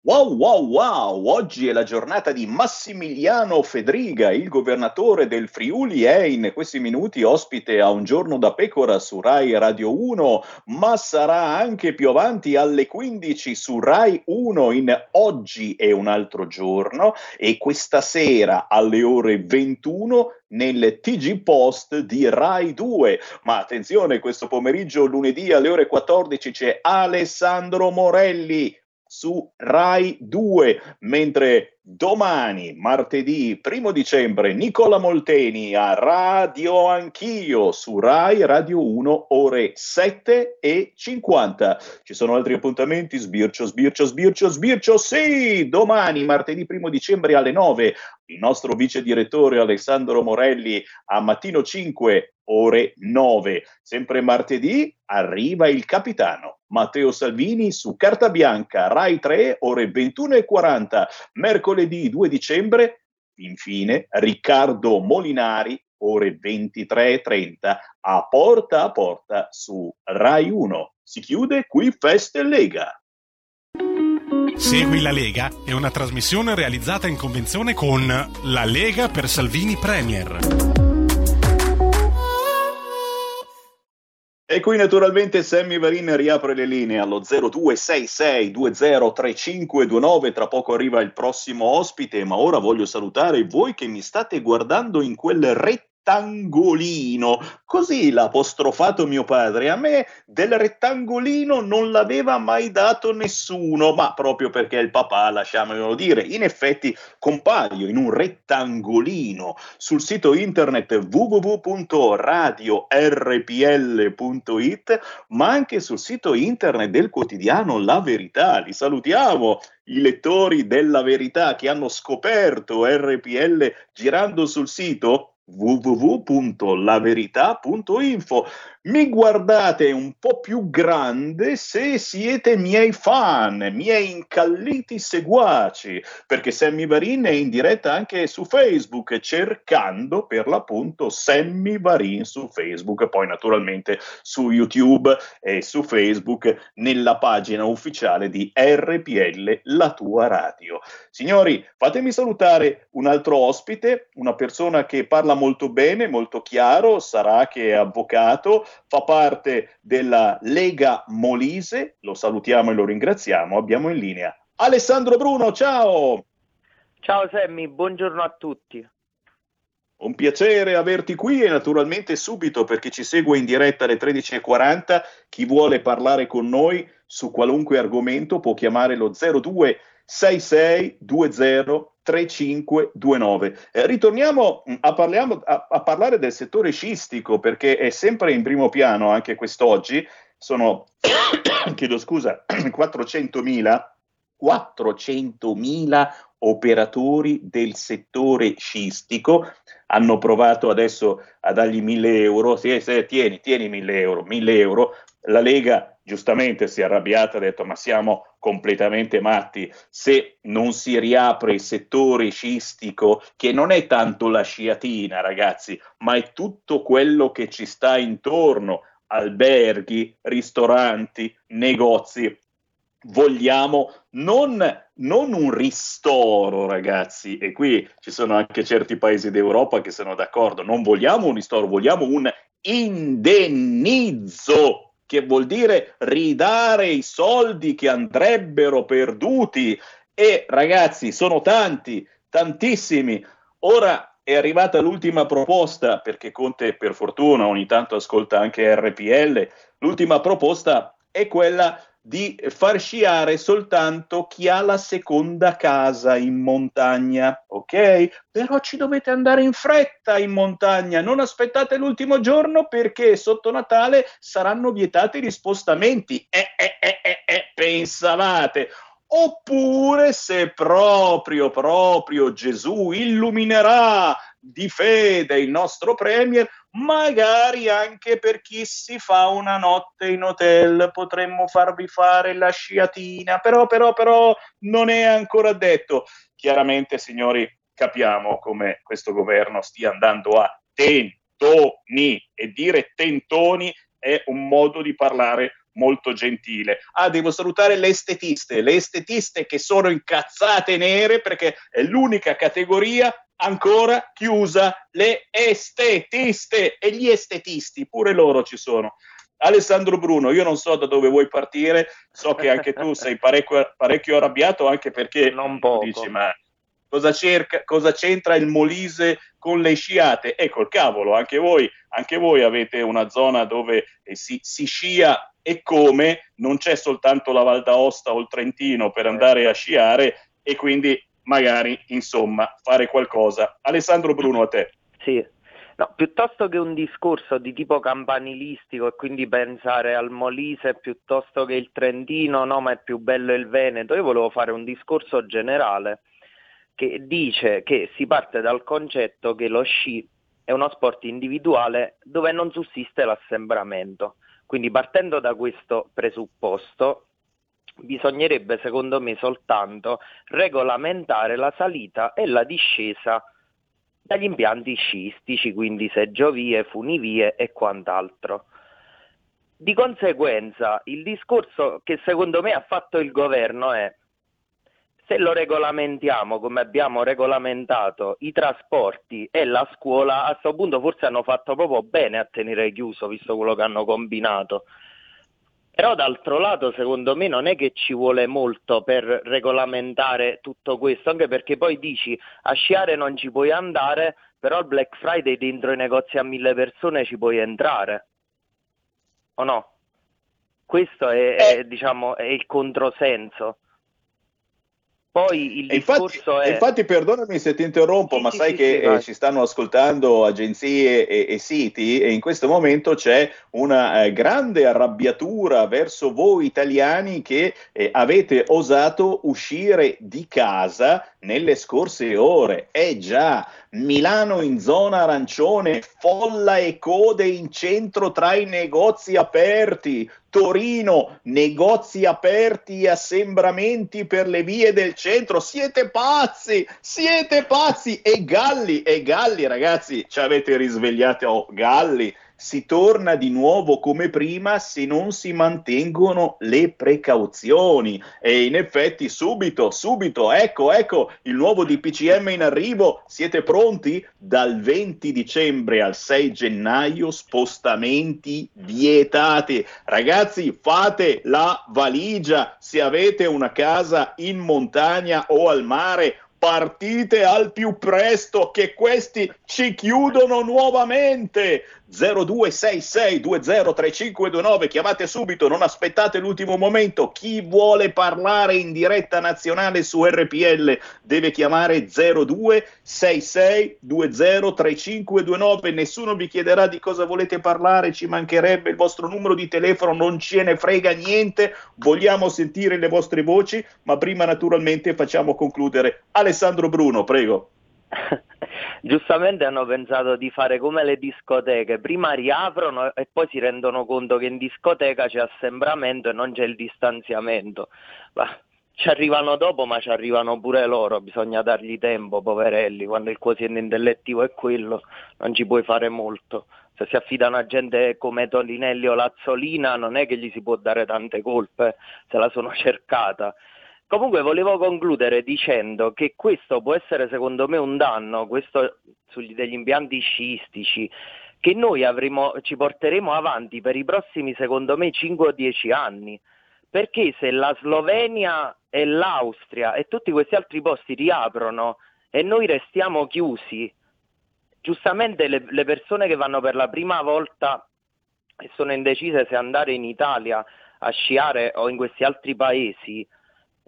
Wow, wow, wow! Oggi è la giornata di Massimiliano Fedriga, il governatore del Friuli, è in questi minuti ospite a Un Giorno da Pecora su Rai Radio uno, ma sarà anche più avanti alle quindici su Rai uno in Oggi è un altro giorno, e questa sera alle ore ventuno nel T G Post di Rai due. Ma attenzione, questo pomeriggio, lunedì alle ore quattordici c'è Alessandro Morelli su Rai due, mentre domani, martedì primo dicembre, Nicola Molteni a Radio Anch'io su Rai Radio uno, ore sette e cinquanta. Ci sono altri appuntamenti? Sbircio, sbircio, sbircio, sbircio, sì! Domani, martedì primo dicembre alle nove, il nostro vice direttore Alessandro Morelli a Mattino cinque, ore nove. Sempre martedì arriva il capitano Matteo Salvini su Carta Bianca, Rai tre, ore ventuno e quaranta. Mercoledì due dicembre, infine, Riccardo Molinari, ore ventitré e trenta, a Porta a Porta su Rai uno. Si chiude qui Feste Lega. Segui la Lega è una trasmissione realizzata in convenzione con La Lega per Salvini Premier. E qui naturalmente Sammy Varin riapre le linee allo zero due sei sei due zero tre cinque due nove, tra poco arriva il prossimo ospite, ma ora voglio salutare voi che mi state guardando in quel rettangolino, così l'ha apostrofato mio padre, a me del rettangolino non l'aveva mai dato nessuno, ma proprio perché il papà, lasciamelo dire, in effetti compaio in un rettangolino sul sito internet w w w punto radio r p l punto i t, ma anche sul sito internet del quotidiano La Verità. Li salutiamo i lettori della Verità che hanno scoperto R P L girando sul sito w w w punto la verità punto info. Mi guardate un po' più grande se siete miei fan, miei incalliti seguaci, perché Sammy Varin è in diretta anche su Facebook, cercando per l'appunto Sammy Varin su Facebook, poi naturalmente su YouTube e su Facebook nella pagina ufficiale di R P L, la tua radio. Signori, fatemi salutare un altro ospite, una persona che parla molto bene, molto chiaro, sarà che è avvocato, fa parte della Lega Molise, lo salutiamo e lo ringraziamo, abbiamo in linea Alessandro Bruno, ciao! Ciao Sammy, buongiorno a tutti. Un piacere averti qui e naturalmente subito, perché ci segue in diretta alle tredici e quaranta, chi vuole parlare con noi su qualunque argomento può chiamare lo zero due sei sei due zero tre cinque due nove. Eh, ritorniamo a, parliamo, a, a parlare del settore sciistico, perché è sempre in primo piano anche quest'oggi. Sono, chiedo scusa, quattrocentomila operatori del settore sciistico. Hanno provato adesso a dargli mille euro. Sì, sì, tieni, tieni mille euro, mille euro. La Lega giustamente si è arrabbiata, ha detto ma siamo completamente matti, se non si riapre il settore sciistico, che non è tanto la sciatina ragazzi, ma è tutto quello che ci sta intorno, alberghi, ristoranti, negozi, vogliamo non, non un ristoro ragazzi, e qui ci sono anche certi paesi d'Europa che sono d'accordo, non vogliamo un ristoro, vogliamo un indennizzo, che vuol dire ridare i soldi che andrebbero perduti. E ragazzi, sono tanti, tantissimi. Ora è arrivata l'ultima proposta, perché Conte per fortuna ogni tanto ascolta anche R P L, l'ultima proposta è quella di far sciare soltanto chi ha la seconda casa in montagna, ok? Però ci dovete andare in fretta in montagna, non aspettate l'ultimo giorno perché sotto Natale saranno vietati gli spostamenti, eh, eh, eh, eh, eh, pensavate. Oppure se proprio, proprio Gesù illuminerà di fede il nostro premier, magari anche per chi si fa una notte in hotel potremmo farvi fare la sciatina, però però però non è ancora detto. Chiaramente, signori, capiamo come questo governo stia andando a tentoni, e dire tentoni è un modo di parlare molto gentile. Ah, devo salutare le estetiste, le estetiste che sono incazzate nere perché è l'unica categoria ancora chiusa, le estetiste, e gli estetisti pure loro ci sono. Alessandro Bruno, io non so da dove vuoi partire, so che anche tu sei parecchio, parecchio arrabbiato, anche perché non poco. Dici, ma cosa cerca, cosa c'entra il Molise con le sciate? Ecco il cavolo, anche voi, anche voi avete una zona dove si, si scia, e come, non c'è soltanto la Val d'Aosta o il Trentino per andare a sciare, e quindi magari, insomma, fare qualcosa. Alessandro Bruno, a te. Sì, no, piuttosto che un discorso di tipo campanilistico e quindi pensare al Molise piuttosto che il Trentino, no, ma è più bello il Veneto, io volevo fare un discorso generale che dice che si parte dal concetto che lo sci è uno sport individuale dove non sussiste l'assembramento. Quindi partendo da questo presupposto, bisognerebbe, secondo me, soltanto regolamentare la salita e la discesa dagli impianti sciistici, quindi seggiovie, funivie e quant'altro. Di conseguenza, il discorso che secondo me ha fatto il governo è: se lo regolamentiamo come abbiamo regolamentato i trasporti e la scuola, a sto punto forse hanno fatto proprio bene a tenere chiuso, visto quello che hanno combinato. Però d'altro lato, secondo me, non è che ci vuole molto per regolamentare tutto questo, anche perché poi dici a sciare non ci puoi andare, però al Black Friday dentro i negozi a mille persone ci puoi entrare, o no? Questo è, è, diciamo, è il controsenso. Poi il discorso infatti, è... infatti perdonami se ti interrompo, sì, ma sì, sai sì, che sì, eh, ci stanno ascoltando agenzie e, e siti, e in questo momento c'è una eh, grande arrabbiatura verso voi italiani che eh, avete osato uscire di casa nelle scorse ore. Eh già, Milano in zona arancione, folla e code in centro tra i negozi aperti. Torino, negozi aperti e assembramenti per le vie del centro. Siete pazzi, siete pazzi. E Galli, e Galli, ragazzi, ci avete risvegliati. Oh, Galli, si torna di nuovo come prima se non si mantengono le precauzioni. E in effetti subito, subito, ecco, ecco, il nuovo D P C M in arrivo. Siete pronti? Dal venti dicembre al sei gennaio spostamenti vietati. Ragazzi, fate la valigia. Se avete una casa in montagna o al mare, partite al più presto che questi ci chiudono nuovamente. Zero due sei sei due zero tre cinque due nove, chiamate subito, non aspettate l'ultimo momento. Chi vuole parlare in diretta nazionale su R P L deve chiamare zero due sei sei due zero tre cinque due nove. Nessuno vi chiederà di cosa volete parlare, ci mancherebbe, il vostro numero di telefono non ce ne frega niente, vogliamo sentire le vostre voci, ma prima naturalmente facciamo concludere Alessandro Bruno, prego. Giustamente hanno pensato di fare come le discoteche: prima riaprono e poi si rendono conto che in discoteca c'è assembramento e non c'è il distanziamento. Ma ci arrivano dopo, ma ci arrivano pure loro, bisogna dargli tempo, poverelli. Quando il quoziente intellettivo è quello non ci puoi fare molto. Se si affidano a gente come Toninelli o Lazzolina non è che gli si può dare tante colpe, se la sono cercata. Comunque volevo concludere dicendo che questo può essere, secondo me, un danno, questo sugli degli impianti sciistici, che noi avremo, ci porteremo avanti per i prossimi, secondo me, cinque o dieci anni, perché se la Slovenia e l'Austria e tutti questi altri posti riaprono e noi restiamo chiusi, giustamente le, le persone che vanno per la prima volta e sono indecise se andare in Italia a sciare o in questi altri paesi,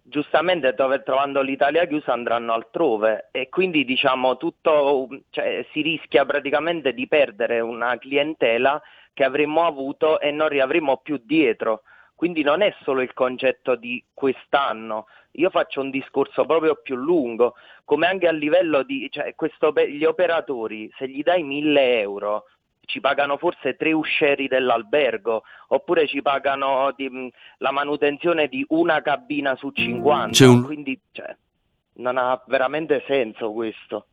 giustamente dove, trovando l'Italia chiusa, andranno altrove, e quindi diciamo tutto, cioè, si rischia praticamente di perdere una clientela che avremmo avuto e non riavremo più dietro. Quindi non è solo il concetto di quest'anno, io faccio un discorso proprio più lungo, come anche a livello di, cioè, questo, gli operatori, se gli dai mille euro ci pagano forse tre uscieri dell'albergo, oppure ci pagano di, la manutenzione di una cabina su cinquanta, un... quindi cioè, non ha veramente senso questo.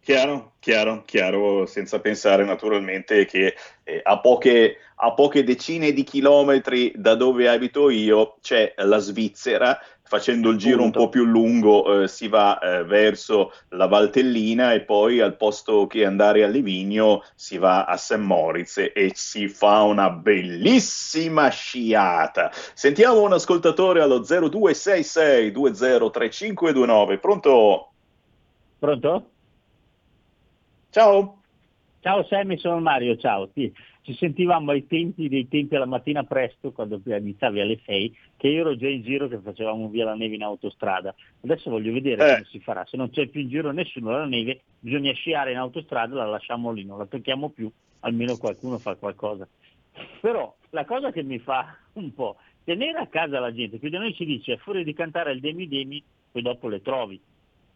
Chiaro, chiaro, chiaro, senza pensare naturalmente che eh, a poche, a poche decine di chilometri da dove abito io c'è la Svizzera. Facendo il giro un po' più lungo eh, si va eh, verso la Valtellina e poi, al posto che andare a Livigno, si va a Saint Moritz e, e si fa una bellissima sciata. Sentiamo un ascoltatore allo zero due sei sei due zero tre cinque due nove. Pronto? Pronto? Ciao. Ciao Sammy, sono Mario, ciao. Sì, ci sentivamo ai tempi dei tempi alla mattina presto, quando iniziavi alle sei, che io ero già in giro che facevamo Via la Neve in autostrada. Adesso voglio vedere eh. come si farà. Se non c'è più in giro nessuno alla neve, bisogna sciare in autostrada, la lasciamo lì, non la tocchiamo più, almeno qualcuno fa qualcosa. Però la cosa che mi fa un po' tenere a casa la gente, che da noi ci dice, a furia di cantare il Demi Demi, poi dopo le trovi.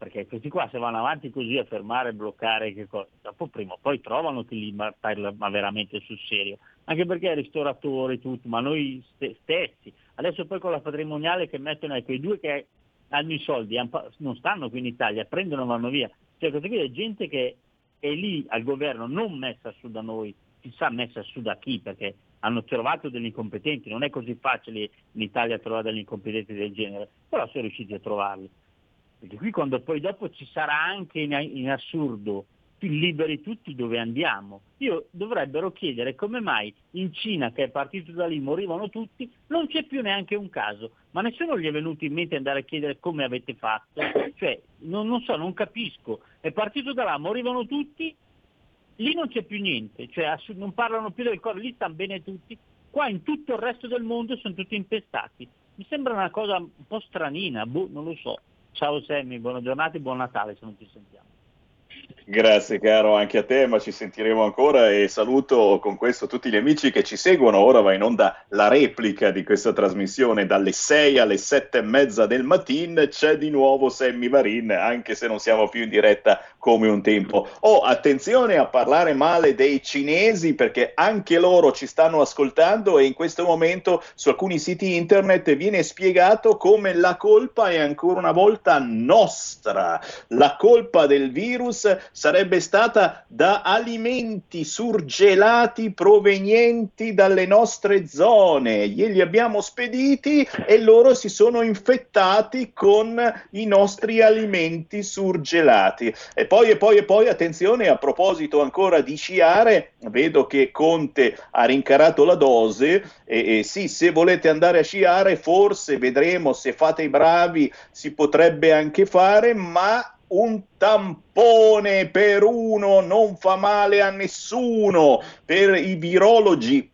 Perché questi qua, se vanno avanti così a fermare, bloccare, che cosa, dopo prima o poi trovano chi li parla ma veramente sul serio. Anche perché i ristoratori, tutto, ma noi stessi. Adesso poi con la patrimoniale che mettono, quei due che hanno i soldi, non stanno qui in Italia, prendono e vanno via. Cioè, questa qui è gente che è lì al governo, non messa su da noi, chissà messa su da chi, perché hanno trovato degli incompetenti. Non è così facile in Italia trovare degli incompetenti del genere, però sono riusciti a trovarli. Perché qui, quando poi dopo ci sarà anche in, in assurdo più liberi tutti, dove andiamo? Io dovrebbero chiedere come mai in Cina, che è partito da lì, morivano tutti, non c'è più neanche un caso, ma nessuno gli è venuto in mente andare a chiedere come avete fatto. Cioè, non, non so, non capisco. È partito da là, morivano tutti, lì non c'è più niente, cioè assu- non parlano più del Covid, lì stanno bene tutti, qua in tutto il resto del mondo sono tutti impestati. Mi sembra una cosa un po' stranina, boh, non lo so. Ciao Sammy, buona giornata e buon Natale se non ci sentiamo. Grazie caro, anche a te, ma ci sentiremo ancora, e saluto con questo tutti gli amici che ci seguono. Ora va in onda la replica di questa trasmissione dalle sei alle sette e mezza del mattino. C'è di nuovo Sammy Varin, anche se non siamo più in diretta come un tempo. Oh, attenzione a parlare male dei cinesi, perché anche loro ci stanno ascoltando, e in questo momento su alcuni siti internet viene spiegato come la colpa è ancora una volta nostra. La colpa del virus sarebbe stata da alimenti surgelati provenienti dalle nostre zone. Glieli abbiamo spediti e loro si sono infettati con i nostri alimenti surgelati. E poi e poi e poi attenzione, a proposito ancora di sciare, vedo che Conte ha rincarato la dose e, e sì, se volete andare a sciare, forse vedremo se fate i bravi, si potrebbe anche fare, ma un tampone per uno non fa male a nessuno. Per i virologi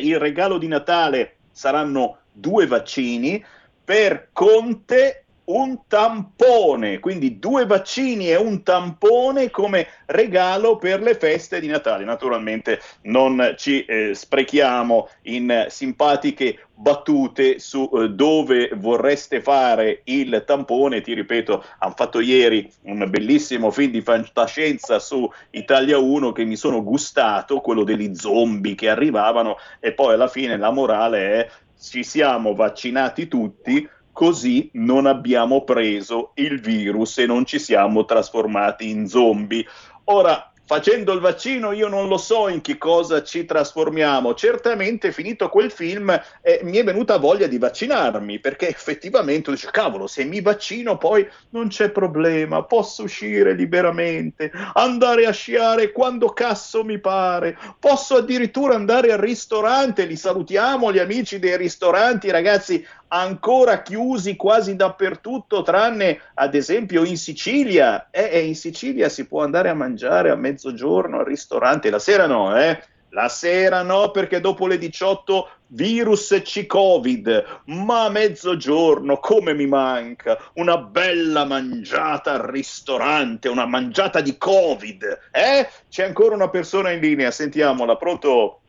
il regalo di Natale saranno due vaccini, per Conte un tampone, quindi due vaccini e un tampone come regalo per le feste di Natale. Naturalmente non ci eh, sprechiamo in simpatiche battute su eh, dove vorreste fare il tampone. Ti ripeto, hanno fatto ieri un bellissimo film di fantascienza su Italia uno che mi sono gustato, quello degli zombie che arrivavano, e poi alla fine la morale è: ci siamo vaccinati tutti, così non abbiamo preso il virus e non ci siamo trasformati in zombie. Ora, facendo il vaccino, io non lo so in che cosa ci trasformiamo. Certamente, finito quel film, eh, mi è venuta voglia di vaccinarmi, perché effettivamente dice, cavolo, se mi vaccino poi non c'è problema, posso uscire liberamente, andare a sciare quando cazzo mi pare, posso addirittura andare al ristorante. Li salutiamo gli amici dei ristoranti, ragazzi, ancora chiusi quasi dappertutto, tranne ad esempio in Sicilia. Eh, in Sicilia si può andare a mangiare a mezzogiorno al ristorante, la sera no, eh? La sera no, perché dopo le diciotto virus C-Covid, ma a mezzogiorno come mi manca una bella mangiata al ristorante, una mangiata di Covid, eh? C'è ancora una persona in linea, sentiamola, pronto?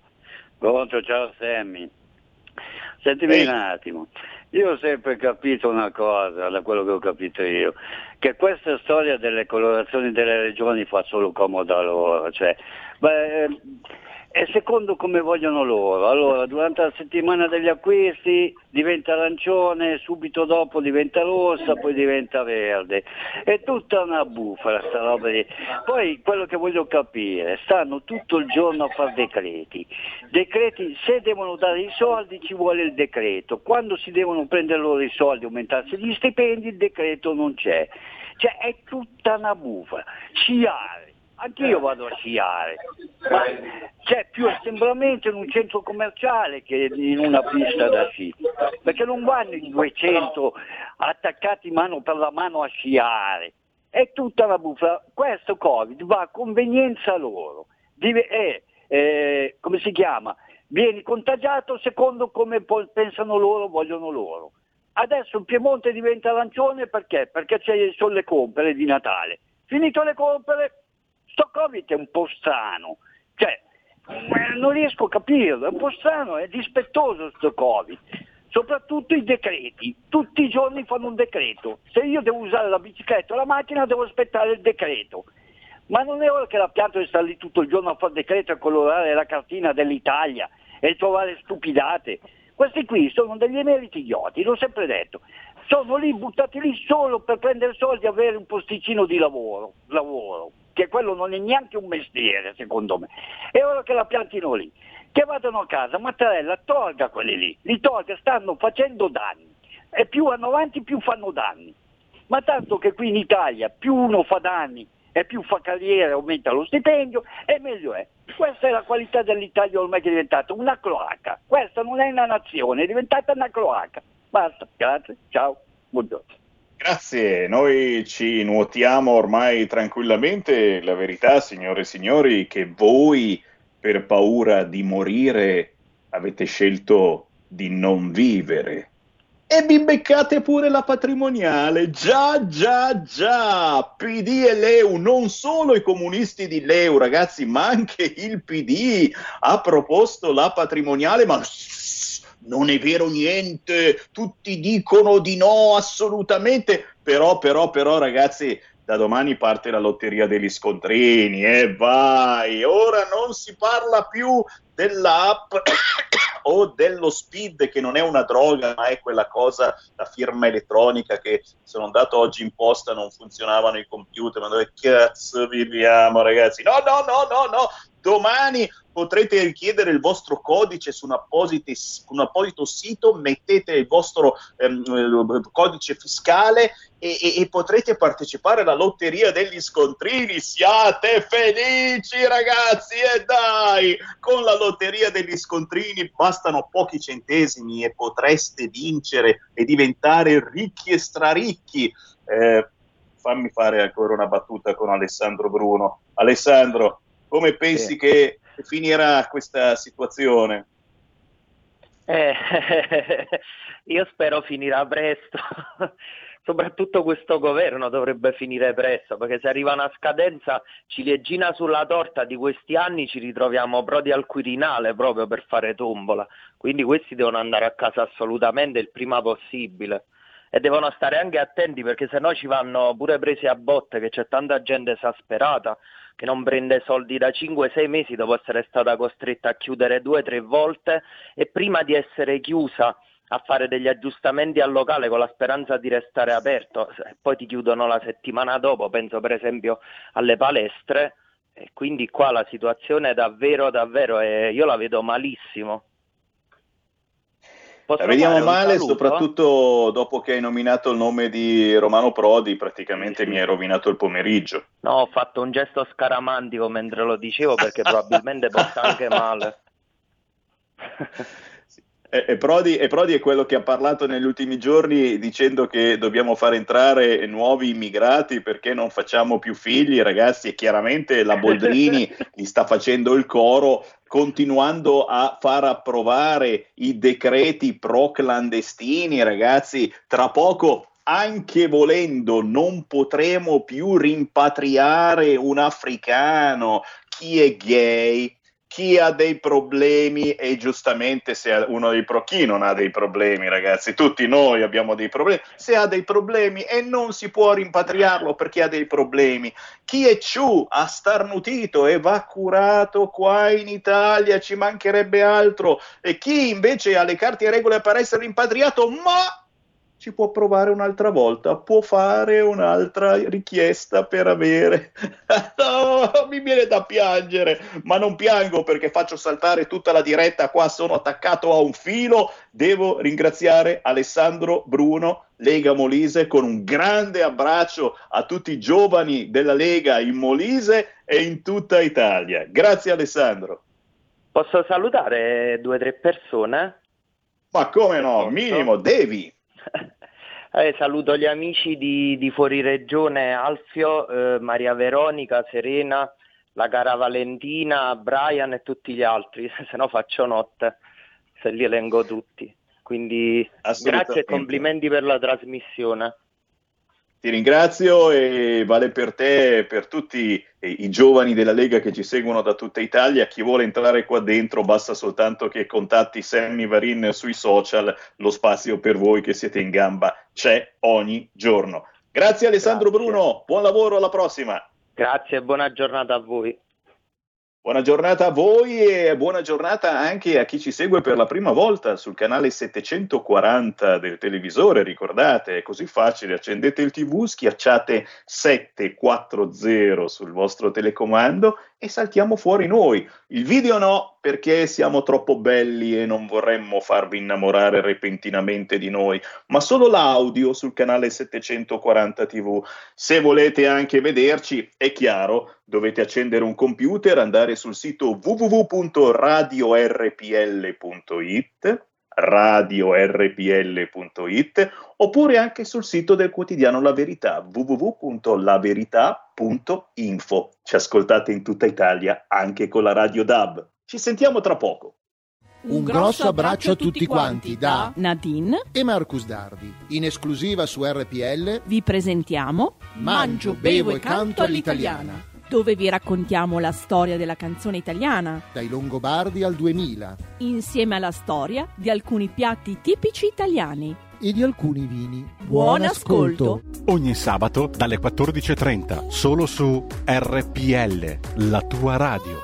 Pronto, ciao Sammy. Sentimi eh. un attimo, io ho sempre capito una cosa, da quello che ho capito io, che questa storia delle colorazioni delle regioni fa solo comodo a loro, cioè... Beh, e secondo come vogliono loro. Allora, durante la settimana degli acquisti diventa arancione, subito dopo diventa rossa, poi diventa verde. È tutta una bufala sta roba lì. Poi quello che voglio capire, stanno tutto il giorno a fare decreti. Decreti, se devono dare i soldi ci vuole il decreto. Quando si devono prendere loro i soldi, aumentarsi gli stipendi, il decreto non c'è. Cioè è tutta una bufala. Sciare. Anch'io vado a sciare, ma c'è più assembramento in un centro commerciale che in una pista da sci, perché non vanno in duecento attaccati mano per la mano a sciare, è tutta la bufala. Questo Covid va a convenienza loro, è, eh, come si chiama, vieni contagiato secondo come pensano loro, vogliono loro. Adesso il Piemonte diventa arancione perché? Perché ci sono le compere di Natale, finito le compere, sto Covid è un po' strano, cioè non riesco a capirlo, è un po' strano, è dispettoso sto Covid, soprattutto i decreti, tutti i giorni fanno un decreto, se io devo usare la bicicletta o la macchina devo aspettare il decreto, ma non è ora che la pianta sta lì tutto il giorno a fare decreto e colorare la cartina dell'Italia e trovare stupidate, questi qui sono degli emeriti idioti, l'ho sempre detto, sono lì buttati lì solo per prendere soldi e avere un posticino di lavoro, lavoro. Che quello non è neanche un mestiere, secondo me. E ora che la piantino lì, che vadano a casa, Mattarella tolga quelli lì, li tolga, stanno facendo danni, e più vanno avanti più fanno danni. Ma tanto che qui in Italia più uno fa danni e più fa carriera, aumenta lo stipendio, e meglio è. Questa è la qualità dell'Italia ormai che è diventata una cloaca, questa non è una nazione, è diventata una cloaca. Basta, grazie, ciao, buongiorno. Grazie, noi ci nuotiamo ormai tranquillamente, la verità, signore e signori, che voi per paura di morire avete scelto di non vivere. E vi beccate pure la patrimoniale, già, già, già, P D e L E U, non solo i comunisti di L E U, ragazzi, ma anche il P D ha proposto la patrimoniale, ma... non è vero niente, tutti dicono di no assolutamente, però, però, però ragazzi, da domani parte la lotteria degli scontrini, e eh, vai, ora non si parla più dell'app o dello speed, che non è una droga, ma è quella cosa, la firma elettronica che sono andato oggi in posta, non funzionavano i computer, ma dove cazzo viviamo ragazzi, no, no, no, no, no, domani potrete richiedere il vostro codice su un apposito, un apposito sito, mettete il vostro ehm, codice fiscale e, e, e potrete partecipare alla lotteria degli scontrini, siate felici ragazzi, e dai, con la lotteria degli scontrini bastano pochi centesimi e potreste vincere e diventare ricchi e straricchi. Eh, fammi fare ancora una battuta con Alessandro Bruno. Alessandro, come pensi sì. che finirà questa situazione? Eh, io spero finirà presto, soprattutto questo governo dovrebbe finire presto, perché se arriva una scadenza ciliegina sulla torta di questi anni ci ritroviamo Prodi al Quirinale proprio per fare tombola, quindi questi devono andare a casa assolutamente il prima possibile e devono stare anche attenti perché sennò ci vanno pure presi a botte, che c'è tanta gente esasperata che non prende soldi da cinque sei mesi dopo essere stata costretta a chiudere due tre volte e prima di essere chiusa a fare degli aggiustamenti al locale con la speranza di restare aperto, poi ti chiudono la settimana dopo, penso per esempio alle palestre, e quindi qua la situazione è davvero davvero, eh, io la vedo malissimo. Posso la vediamo male, saluto? Soprattutto dopo che hai nominato il nome di Romano Prodi, praticamente sì. Mi hai rovinato il pomeriggio. No, ho fatto un gesto scaramantico mentre lo dicevo, perché probabilmente porta anche male. Sì. E, e, Prodi, e Prodi è quello che ha parlato negli ultimi giorni dicendo che dobbiamo far entrare nuovi immigrati perché non facciamo più figli, ragazzi, e chiaramente la Boldrini gli sta facendo il coro continuando a far approvare i decreti pro clandestini, ragazzi, tra poco, anche volendo, non potremo più rimpatriare un africano, chi è gay, chi ha dei problemi, e giustamente se uno dei pro chi non ha dei problemi, ragazzi, tutti noi abbiamo dei problemi, se ha dei problemi e non si può rimpatriarlo perché ha dei problemi, chi è ciù, ha starnutito e va curato qua in Italia, ci mancherebbe altro, e chi invece ha le carte in regola per essere rimpatriato ma ci può provare un'altra volta, può fare un'altra richiesta per avere... No, mi viene da piangere, ma non piango perché faccio saltare tutta la diretta, qua sono attaccato a un filo. Devo ringraziare Alessandro Bruno, Lega Molise, con un grande abbraccio a tutti i giovani della Lega in Molise e in tutta Italia. Grazie Alessandro. Posso salutare due o tre persone? Ma come no, minimo, devi. Eh, saluto gli amici di, di Fuoriregione, Alfio, eh, Maria Veronica, Serena, la cara Valentina, Brian e tutti gli altri, se no faccio notte se li elenco tutti, quindi grazie e complimenti per la trasmissione. Ti ringrazio e vale per te e per tutti i giovani della Lega che ci seguono da tutta Italia. Chi vuole entrare qua dentro basta soltanto che contatti Sammy Varin sui social, lo spazio per voi che siete in gamba c'è ogni giorno. Grazie Alessandro Grazie. Bruno, buon lavoro, alla prossima. Grazie e buona giornata a voi. Buona giornata a voi e buona giornata anche a chi ci segue per la prima volta sul canale settecentoquaranta del televisore, ricordate, è così facile, accendete il tv, schiacciate settecentoquaranta sul vostro telecomando e saltiamo fuori noi. Il video no, perché siamo troppo belli e non vorremmo farvi innamorare repentinamente di noi, ma solo l'audio sul canale settecentoquaranta tv. Se volete anche vederci, è chiaro, dovete accendere un computer, andare sul sito w w w punto radio r p l punto i t, radio r p l punto i t, oppure anche sul sito del quotidiano La Verità, w w w punto la verità punto info. Ci ascoltate in tutta Italia anche con la radio D A B. Ci sentiamo tra poco. Un grosso abbraccio a tutti quanti da Nadine e Marcus Dardi. In esclusiva su R P L vi presentiamo Mangio, bevo e canto all'italiana, dove vi raccontiamo la storia della canzone italiana dai Longobardi al duemila, insieme alla storia di alcuni piatti tipici italiani e di alcuni vini. Buon ascolto. Ogni sabato dalle quattordici e trenta solo su R P L, la tua radio.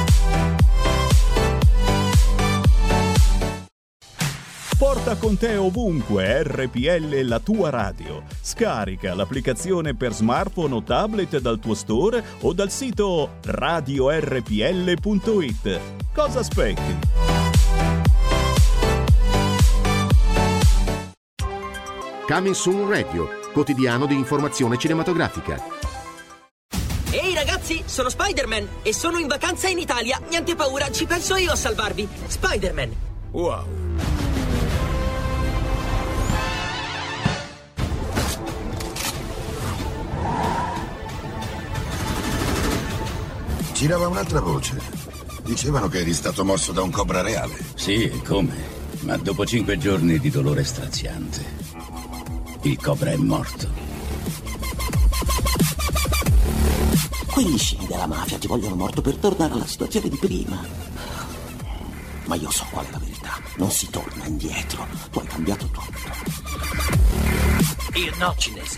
Porta con te ovunque R P L, la tua radio. Scarica l'applicazione per smartphone o tablet dal tuo store o dal sito radio r p l punto i t. Cosa aspetti? Coming Soon Radio, quotidiano di informazione cinematografica. Ehi ragazzi, sono Spider-Man e sono in vacanza in Italia. Niente paura, ci penso io a salvarvi. Spider-Man. Wow. Girava un'altra voce. Dicevano che eri stato morso da un cobra reale. Sì, e come? Ma dopo cinque giorni di dolore straziante, il cobra è morto. Quegli scimi della mafia ti vogliono morto per tornare alla situazione di prima. Ma io so qual è la verità. Non si torna indietro. Tu hai cambiato tutto. Io no, cinese.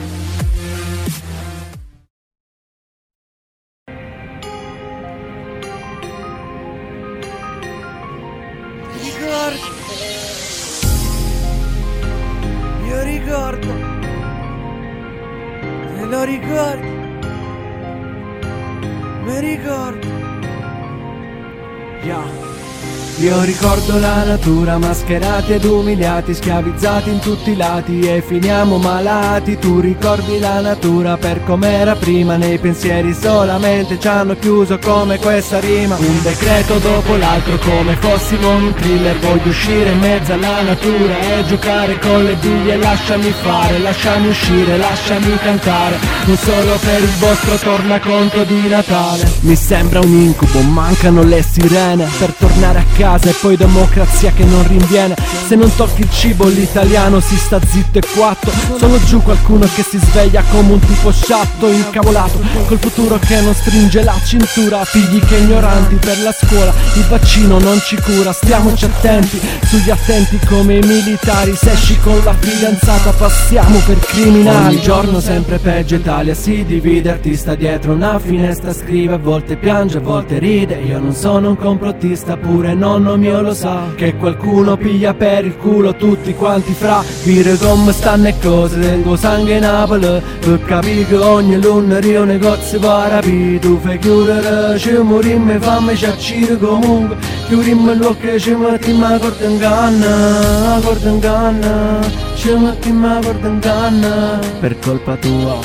Io ricordo la natura, mascherati ed umiliati, schiavizzati in tutti i lati e finiamo malati. Tu ricordi la natura per com'era prima, nei pensieri solamente ci hanno chiuso come questa rima. Un decreto dopo l'altro come fossimo un thriller, voglio uscire in mezzo alla natura e giocare con le biglie. Lasciami fare, lasciami uscire, lasciami cantare, non solo per il vostro tornaconto di Natale. Mi sembra un incubo, mancano le sirene per tornare a casa e poi democrazia che non rinviene. Se non tocchi il cibo l'italiano si sta zitto e quatto. Solo giù qualcuno che si sveglia come un tipo sciatto, incavolato col futuro che non stringe la cintura. Figli che ignoranti per la scuola, il vaccino non ci cura. Stiamoci attenti, sugli attenti come i militari. Se esci con la fidanzata passiamo per criminali. Ogni giorno sempre peggio, Italia si divide. Artista dietro una finestra scrive, a volte piange, a volte ride. Io non sono un complottista, pure no nonno mio lo sa che qualcuno piglia per il culo tutti quanti fra. Dire come stanno le cose del tuo sangue Napoli, per capire che ogni lunedì un negozio va rapito. Fai chiudere, ci morimmo e fammi ciaccire comunque. Chiurimmo l'occhio e ci mettiamo a corda in canna, a corda in canna, ci mettiamo a corda in canna. Per colpa tua.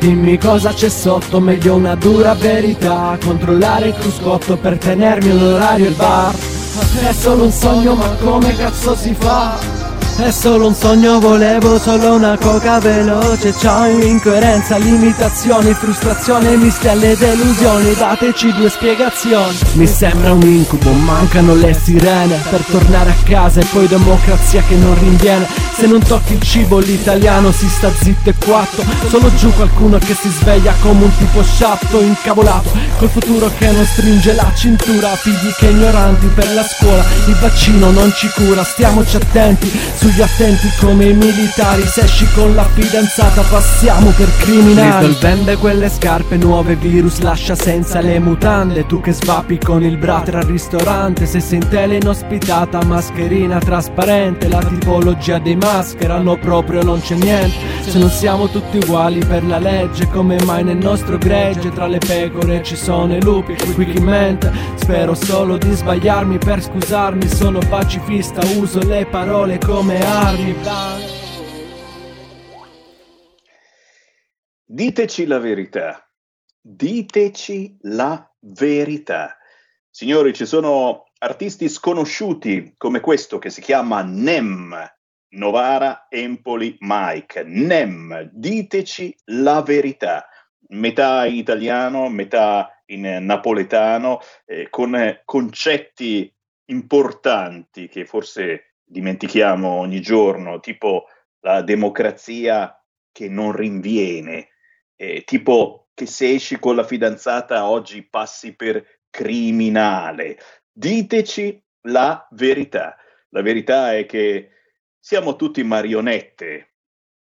Dimmi cosa c'è sotto, meglio una dura verità. Controllare il cruscotto per tenermi all'orario il bar. È solo un sogno, ma come cazzo si fa? È solo un sogno, volevo solo una coca veloce. Ciao incoerenza, limitazioni, frustrazione, miste alle delusioni. Dateci due spiegazioni. Mi sembra un incubo, mancano le sirene per tornare a casa e poi democrazia che non rinviene. Se non tocchi il cibo l'italiano si sta zitto e quatto. Solo giù qualcuno che si sveglia come un tipo sciatto, incavolato col futuro che non stringe la cintura. Figli che ignoranti per la scuola, il vaccino non ci cura. Stiamoci attenti, sugli attenti come i militari. Se esci con la fidanzata passiamo per criminali. Lidl vende quelle scarpe nuove, virus lascia senza le mutande. Tu che svapi con il brater al ristorante, se sei in tele inospitata, mascherina trasparente. La tipologia dei maschera no proprio non c'è niente. Se non siamo tutti uguali per la legge, come mai nel nostro gregge tra le pecore ci sono i lupi? Qui chi mente? Spero solo di sbagliarmi per scusarmi. Sono pacifista, uso le parole come armi. Diteci la verità, diteci la verità. Signori, ci sono artisti sconosciuti come questo che si chiama NEM. Novara, Empoli, Mike, NEM, diteci la verità, metà in italiano, metà in napoletano, eh, con concetti importanti che forse dimentichiamo ogni giorno, tipo la democrazia che non rinviene, eh, tipo che se esci con la fidanzata oggi passi per criminale. Diteci la verità. La verità è che siamo tutti marionette.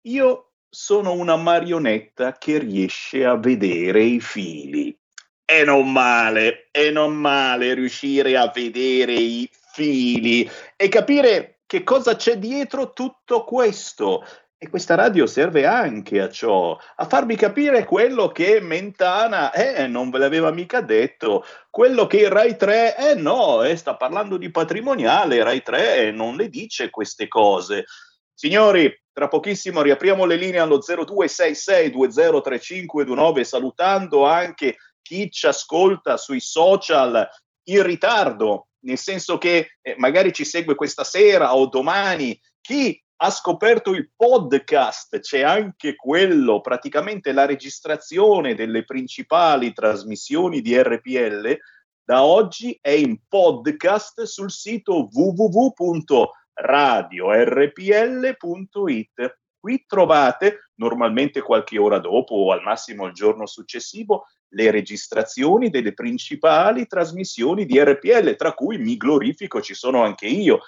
Io sono una marionetta che riesce a vedere i fili. È non male, è non male riuscire a vedere i fili e capire che cosa c'è dietro tutto questo. E questa radio serve anche a ciò, a farvi capire quello che Mentana eh, non ve l'aveva mica detto, quello che il Rai tre, eh no, eh, sta parlando di patrimoniale, Rai tre eh, non le dice queste cose. Signori, tra pochissimo riapriamo le linee allo zero due sei sei due zero tre cinque due nove, salutando anche chi ci ascolta sui social in ritardo, nel senso che eh, magari ci segue questa sera o domani, chi ha scoperto il podcast, c'è anche quello, praticamente la registrazione delle principali trasmissioni di R P L, da oggi è in podcast sul sito w w w punto radio r p l punto i t. Qui trovate, normalmente qualche ora dopo o al massimo il giorno successivo, le registrazioni delle principali trasmissioni di R P L, tra cui mi glorifico, ci sono anche io.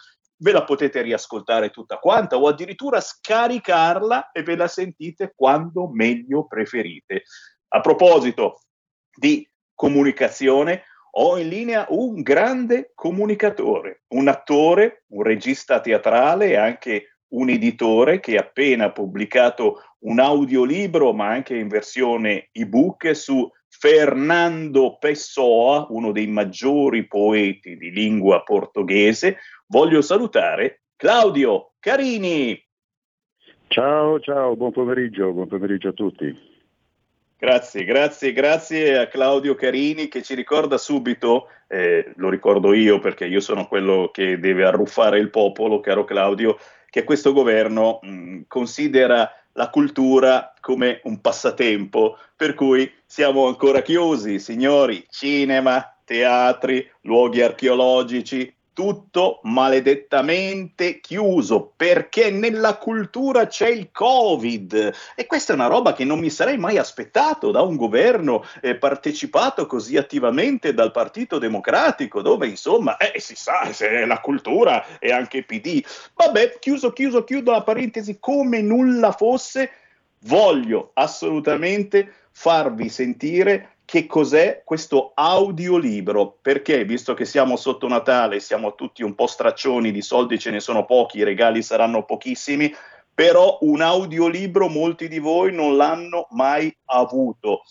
ve la potete riascoltare tutta quanta o addirittura scaricarla e ve la sentite quando meglio preferite. A proposito di comunicazione, ho in linea un grande comunicatore, un attore, un regista teatrale e anche un editore che ha appena pubblicato un audiolibro, ma anche in versione ebook, su Fernando Pessoa, uno dei maggiori poeti di lingua portoghese. Voglio salutare Claudio Carini. Ciao, ciao, buon pomeriggio, buon pomeriggio a tutti. Grazie, grazie, grazie a Claudio Carini che ci ricorda subito, eh, lo ricordo io perché io sono quello che deve arruffare il popolo, caro Claudio, che questo governo mh, considera la cultura come un passatempo, per cui siamo ancora chiusi, signori, cinema, teatri, luoghi archeologici, tutto maledettamente chiuso, perché nella cultura c'è il Covid, e questa è una roba che non mi sarei mai aspettato da un governo eh, partecipato così attivamente dal Partito Democratico, dove insomma eh, si sa se la cultura è anche P D. Vabbè, chiuso, chiuso, chiudo la parentesi come nulla fosse. Voglio assolutamente farvi sentire che cos'è questo audiolibro, perché visto che siamo sotto Natale, siamo tutti un po' straccioni, di soldi ce ne sono pochi, i regali saranno pochissimi, però un audiolibro molti di voi non l'hanno mai avuto.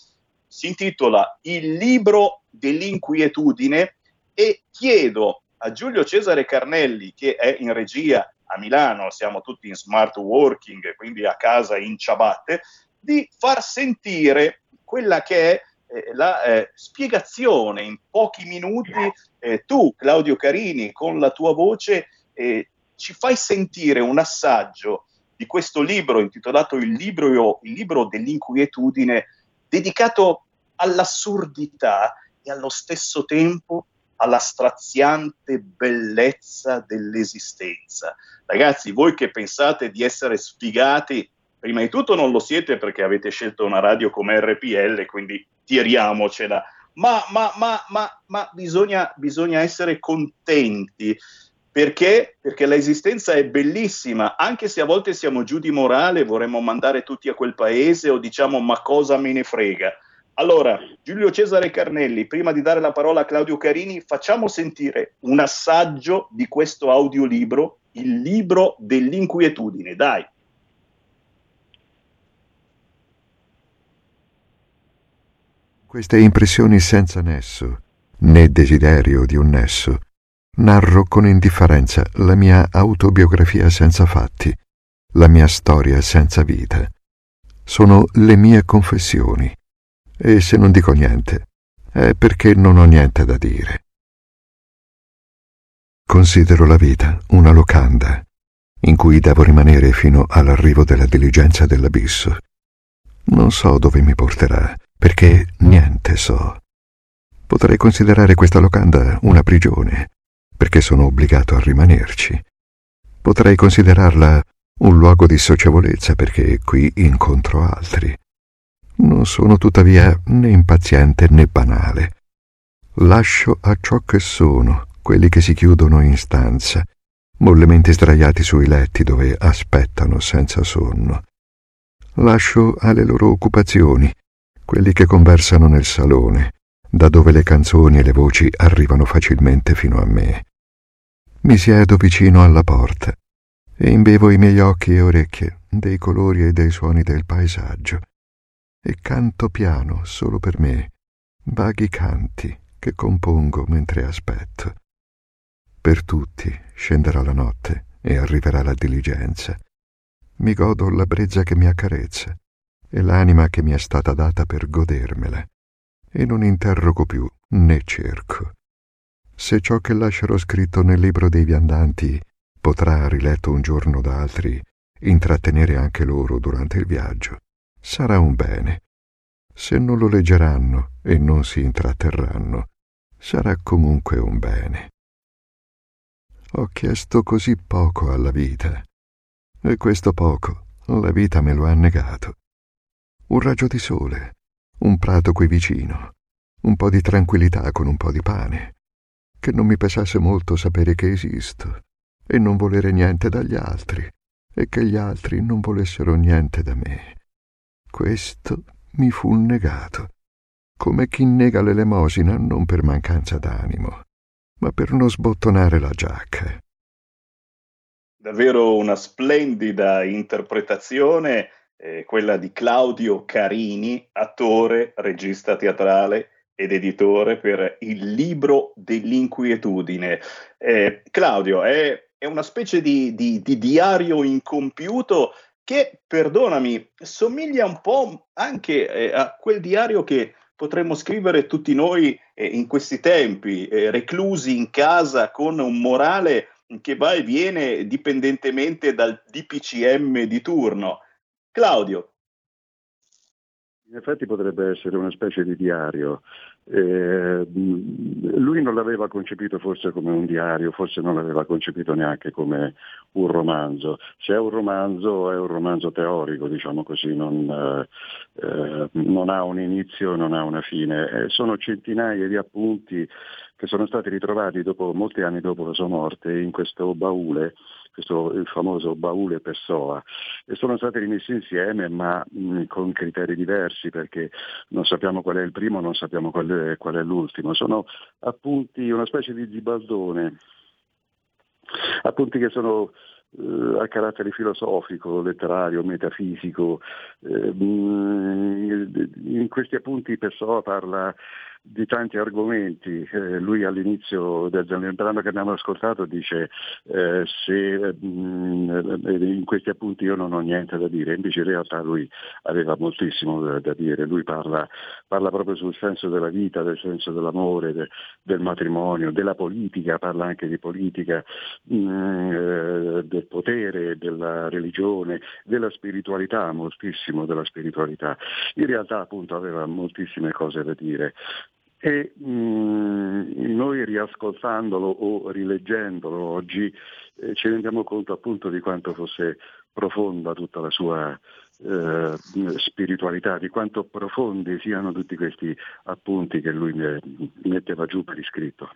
Si intitola Il libro dell'inquietudine e chiedo a Giulio Cesare Carnelli, che è in regia a Milano, siamo tutti in smart working, quindi a casa in ciabatte, di far sentire quella che è la eh, spiegazione in pochi minuti. Eh, tu, Claudio Carini, con la tua voce eh, ci fai sentire un assaggio di questo libro intitolato Il libro, il libro dell'inquietudine, dedicato all'assurdità e allo stesso tempo alla straziante bellezza dell'esistenza. Ragazzi, voi che pensate di essere sfigati, prima di tutto non lo siete perché avete scelto una radio come R P L, quindi tiriamocela, ma, ma, ma, ma, ma bisogna, bisogna essere contenti, perché? Perché l'esistenza è bellissima, anche se a volte siamo giù di morale, vorremmo mandare tutti a quel paese o diciamo ma cosa me ne frega. Allora, Giulio Cesare Carnelli, prima di dare la parola a Claudio Carini, facciamo sentire un assaggio di questo audiolibro, Il libro dell'inquietudine, dai! Queste impressioni senza nesso, né desiderio di un nesso, narro con indifferenza la mia autobiografia senza fatti, la mia storia senza vita. Sono le mie confessioni, e se non dico niente, è perché non ho niente da dire. Considero la vita una locanda, in cui devo rimanere fino all'arrivo della diligenza dell'abisso. Non so dove mi porterà, perché niente so. Potrei considerare questa locanda una prigione, perché sono obbligato a rimanerci. Potrei considerarla un luogo di socievolezza, perché qui incontro altri. Non sono tuttavia né impaziente né banale. Lascio a ciò che sono quelli che si chiudono in stanza, mollemente sdraiati sui letti dove aspettano senza sonno. Lascio alle loro occupazioni quelli che conversano nel salone, da dove le canzoni e le voci arrivano facilmente fino a me. Mi siedo vicino alla porta e imbevo i miei occhi e orecchie dei colori e dei suoni del paesaggio e canto piano, solo per me, vaghi canti che compongo mentre aspetto. Per tutti scenderà la notte e arriverà la diligenza. Mi godo la brezza che mi accarezza e l'anima che mi è stata data per godermela, e non interrogo più né cerco. Se ciò che lascerò scritto nel libro dei viandanti potrà, riletto un giorno da altri, intrattenere anche loro durante il viaggio, sarà un bene. Se non lo leggeranno e non si intratterranno, sarà comunque un bene. Ho chiesto così poco alla vita, e questo poco la vita me lo ha negato. Un raggio di sole, un prato qui vicino, un po' di tranquillità con un po' di pane, che non mi pesasse molto sapere che esisto, e non volere niente dagli altri, e che gli altri non volessero niente da me. Questo mi fu negato, come chi nega l'elemosina non per mancanza d'animo, ma per non sbottonare la giacca. Davvero una splendida interpretazione, eh, quella di Claudio Carini, attore, regista teatrale ed editore per Il libro dell'inquietudine. Eh, Claudio, è, è una specie di, di, di diario incompiuto che, perdonami, somiglia un po' anche eh, a quel diario che potremmo scrivere tutti noi eh, in questi tempi, eh, reclusi in casa con un morale che va e viene dipendentemente dal D P C M di turno. Claudio. In effetti potrebbe essere una specie di diario. Eh, lui non l'aveva concepito forse come un diario, forse non l'aveva concepito neanche come un romanzo. Se è un romanzo, è un romanzo teorico, diciamo così, non, eh, non ha un inizio, non ha una fine. Eh, sono centinaia di appunti che sono stati ritrovati dopo, molti anni dopo la sua morte, in questo baule, questo il famoso baule Pessoa, e sono stati rimessi insieme ma mh, con criteri diversi, perché non sappiamo qual è il primo, non sappiamo qual è, qual è l'ultimo. Sono appunti, una specie di zibaldone, appunti che sono eh, a carattere filosofico, letterario, metafisico. Eh, mh, in questi appunti Pessoa parla di tanti argomenti. Eh, lui all'inizio del brano che abbiamo ascoltato dice eh, se mh, in questi appunti io non ho niente da dire, invece in realtà lui aveva moltissimo da, da dire. Lui parla, parla proprio sul senso della vita, del senso dell'amore, de, del matrimonio, della politica, parla anche di politica, mh, eh, del potere, della religione, della spiritualità, moltissimo della spiritualità. In realtà appunto aveva moltissime cose da dire. E mh, noi riascoltandolo o rileggendolo oggi eh, ci rendiamo conto appunto di quanto fosse profonda tutta la sua eh, spiritualità, di quanto profondi siano tutti questi appunti che lui ne, metteva giù per iscritto.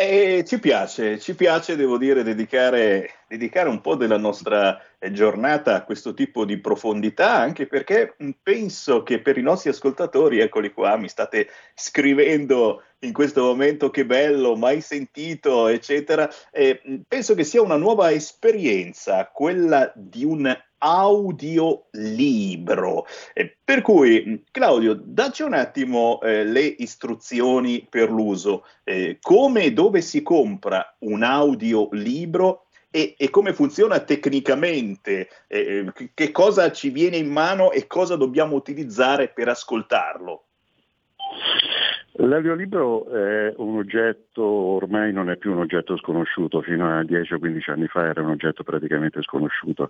E ci piace, ci piace, devo dire, dedicare, dedicare un po' della nostra giornata a questo tipo di profondità, anche perché penso che per i nostri ascoltatori, eccoli qua, mi state scrivendo in questo momento che bello, mai sentito, eccetera, eh, penso che sia una nuova esperienza, quella di un audiolibro. Eh, per cui, Claudio, dacci un attimo eh, le istruzioni per l'uso. Eh, come e dove si compra un audiolibro e, e come funziona tecnicamente? Eh, che cosa ci viene in mano e cosa dobbiamo utilizzare per ascoltarlo? L'audiolibro è un oggetto, ormai non è più un oggetto sconosciuto, fino a dieci o quindici anni fa era un oggetto praticamente sconosciuto.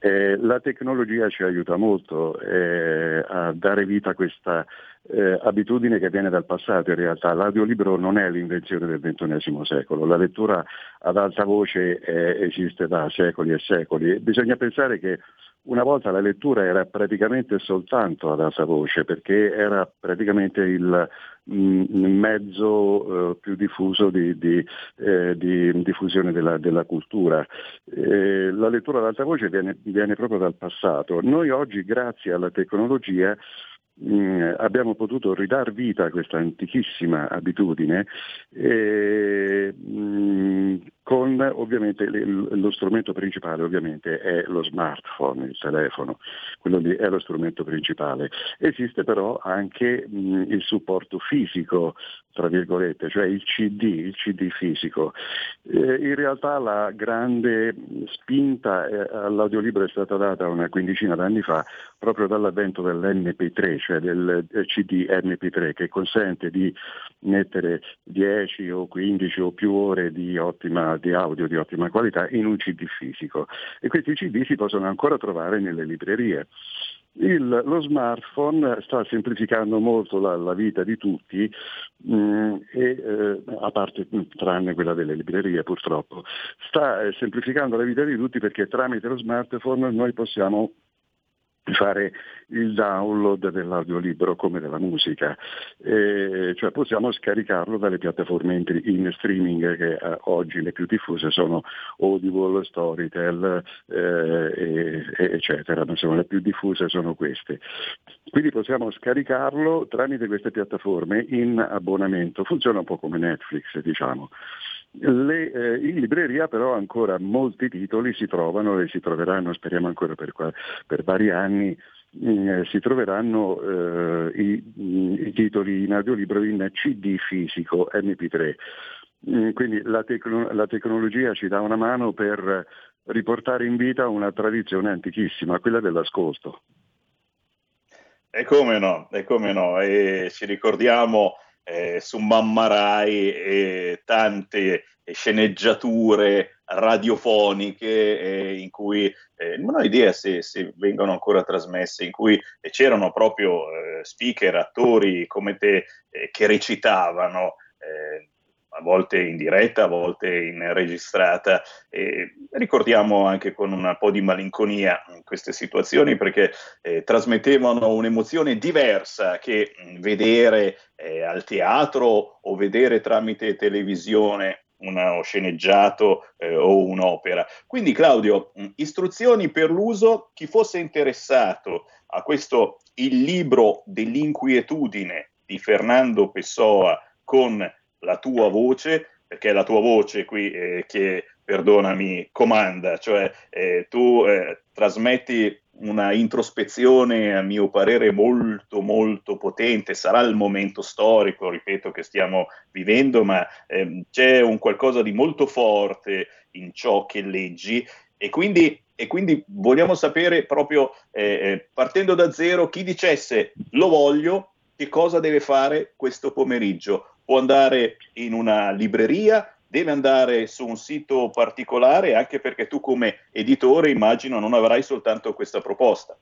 Eh, la tecnologia ci aiuta molto eh, a dare vita a questa eh, abitudine che viene dal passato in realtà. L'audiolibro non è l'invenzione del ventunesimo secolo, la lettura ad alta voce eh, esiste da secoli e secoli. Bisogna pensare che una volta la lettura era praticamente soltanto ad alta voce, perché era praticamente il mh, mezzo eh, più diffuso di, di, eh, di diffusione della, della cultura. Eh, la lettura ad alta voce viene, viene proprio dal passato. Noi oggi, grazie alla tecnologia, mh, abbiamo potuto ridar vita a questa antichissima abitudine eh, mh, con ovviamente lo strumento principale ovviamente è lo smartphone, il telefono, quello lì è lo strumento principale. Esiste però anche mh, il supporto fisico, tra virgolette, cioè il C D, il C D fisico. Eh, in realtà la grande spinta eh, all'audiolibro è stata data una quindicina d'anni fa proprio dall'avvento dell'M P tre, cioè del C D M P tre, che consente di mettere dieci o quindici o più ore di ottima di audio di ottima qualità in un C D fisico, e questi C D si possono ancora trovare nelle librerie. Il, lo smartphone sta semplificando molto la, la vita di tutti, mh, e, eh, a parte tranne quella delle librerie purtroppo, sta eh, semplificando la vita di tutti, perché tramite lo smartphone noi possiamo di fare il download dell'audiolibro come della musica, eh, cioè possiamo scaricarlo dalle piattaforme in, in streaming che eh, oggi le più diffuse sono Audible, Storytel eh, e, eccetera, insomma le più diffuse sono queste, quindi possiamo scaricarlo tramite queste piattaforme in abbonamento, funziona un po' come Netflix, diciamo. Le, eh, in libreria però ancora molti titoli si trovano e si troveranno, speriamo ancora per, qua, per vari anni, eh, si troveranno eh, i, i titoli in audiolibro in C D fisico M P tre. Eh, quindi la, tecno, la tecnologia ci dà una mano per riportare in vita una tradizione antichissima, quella dell'ascolto. E come no, e come no, e ci ricordiamo... Eh, su Mamma Rai eh, tante eh, sceneggiature radiofoniche eh, in cui eh, non ho idea se, se vengono ancora trasmesse, in cui eh, c'erano proprio eh, speaker, attori come te eh, che recitavano eh, a volte in diretta, a volte in registrata. Eh, ricordiamo anche con un po' di malinconia queste situazioni perché eh, trasmettevano un'emozione diversa che vedere eh, al teatro o vedere tramite televisione uno sceneggiato eh, o un'opera. Quindi Claudio, istruzioni per l'uso, chi fosse interessato a questo Il libro dell'inquietudine di Fernando Pessoa con la tua voce, perché è la tua voce qui eh, che, perdonami, comanda, cioè eh, tu eh, trasmetti una introspezione a mio parere molto molto potente, sarà il momento storico, ripeto, che stiamo vivendo, ma eh, c'è un qualcosa di molto forte in ciò che leggi e quindi, e quindi vogliamo sapere proprio, eh, partendo da zero, chi dicesse lo voglio, che cosa deve fare questo pomeriggio? Può andare in una libreria, deve andare su un sito particolare, anche perché tu come editore immagino non avrai soltanto questa proposta.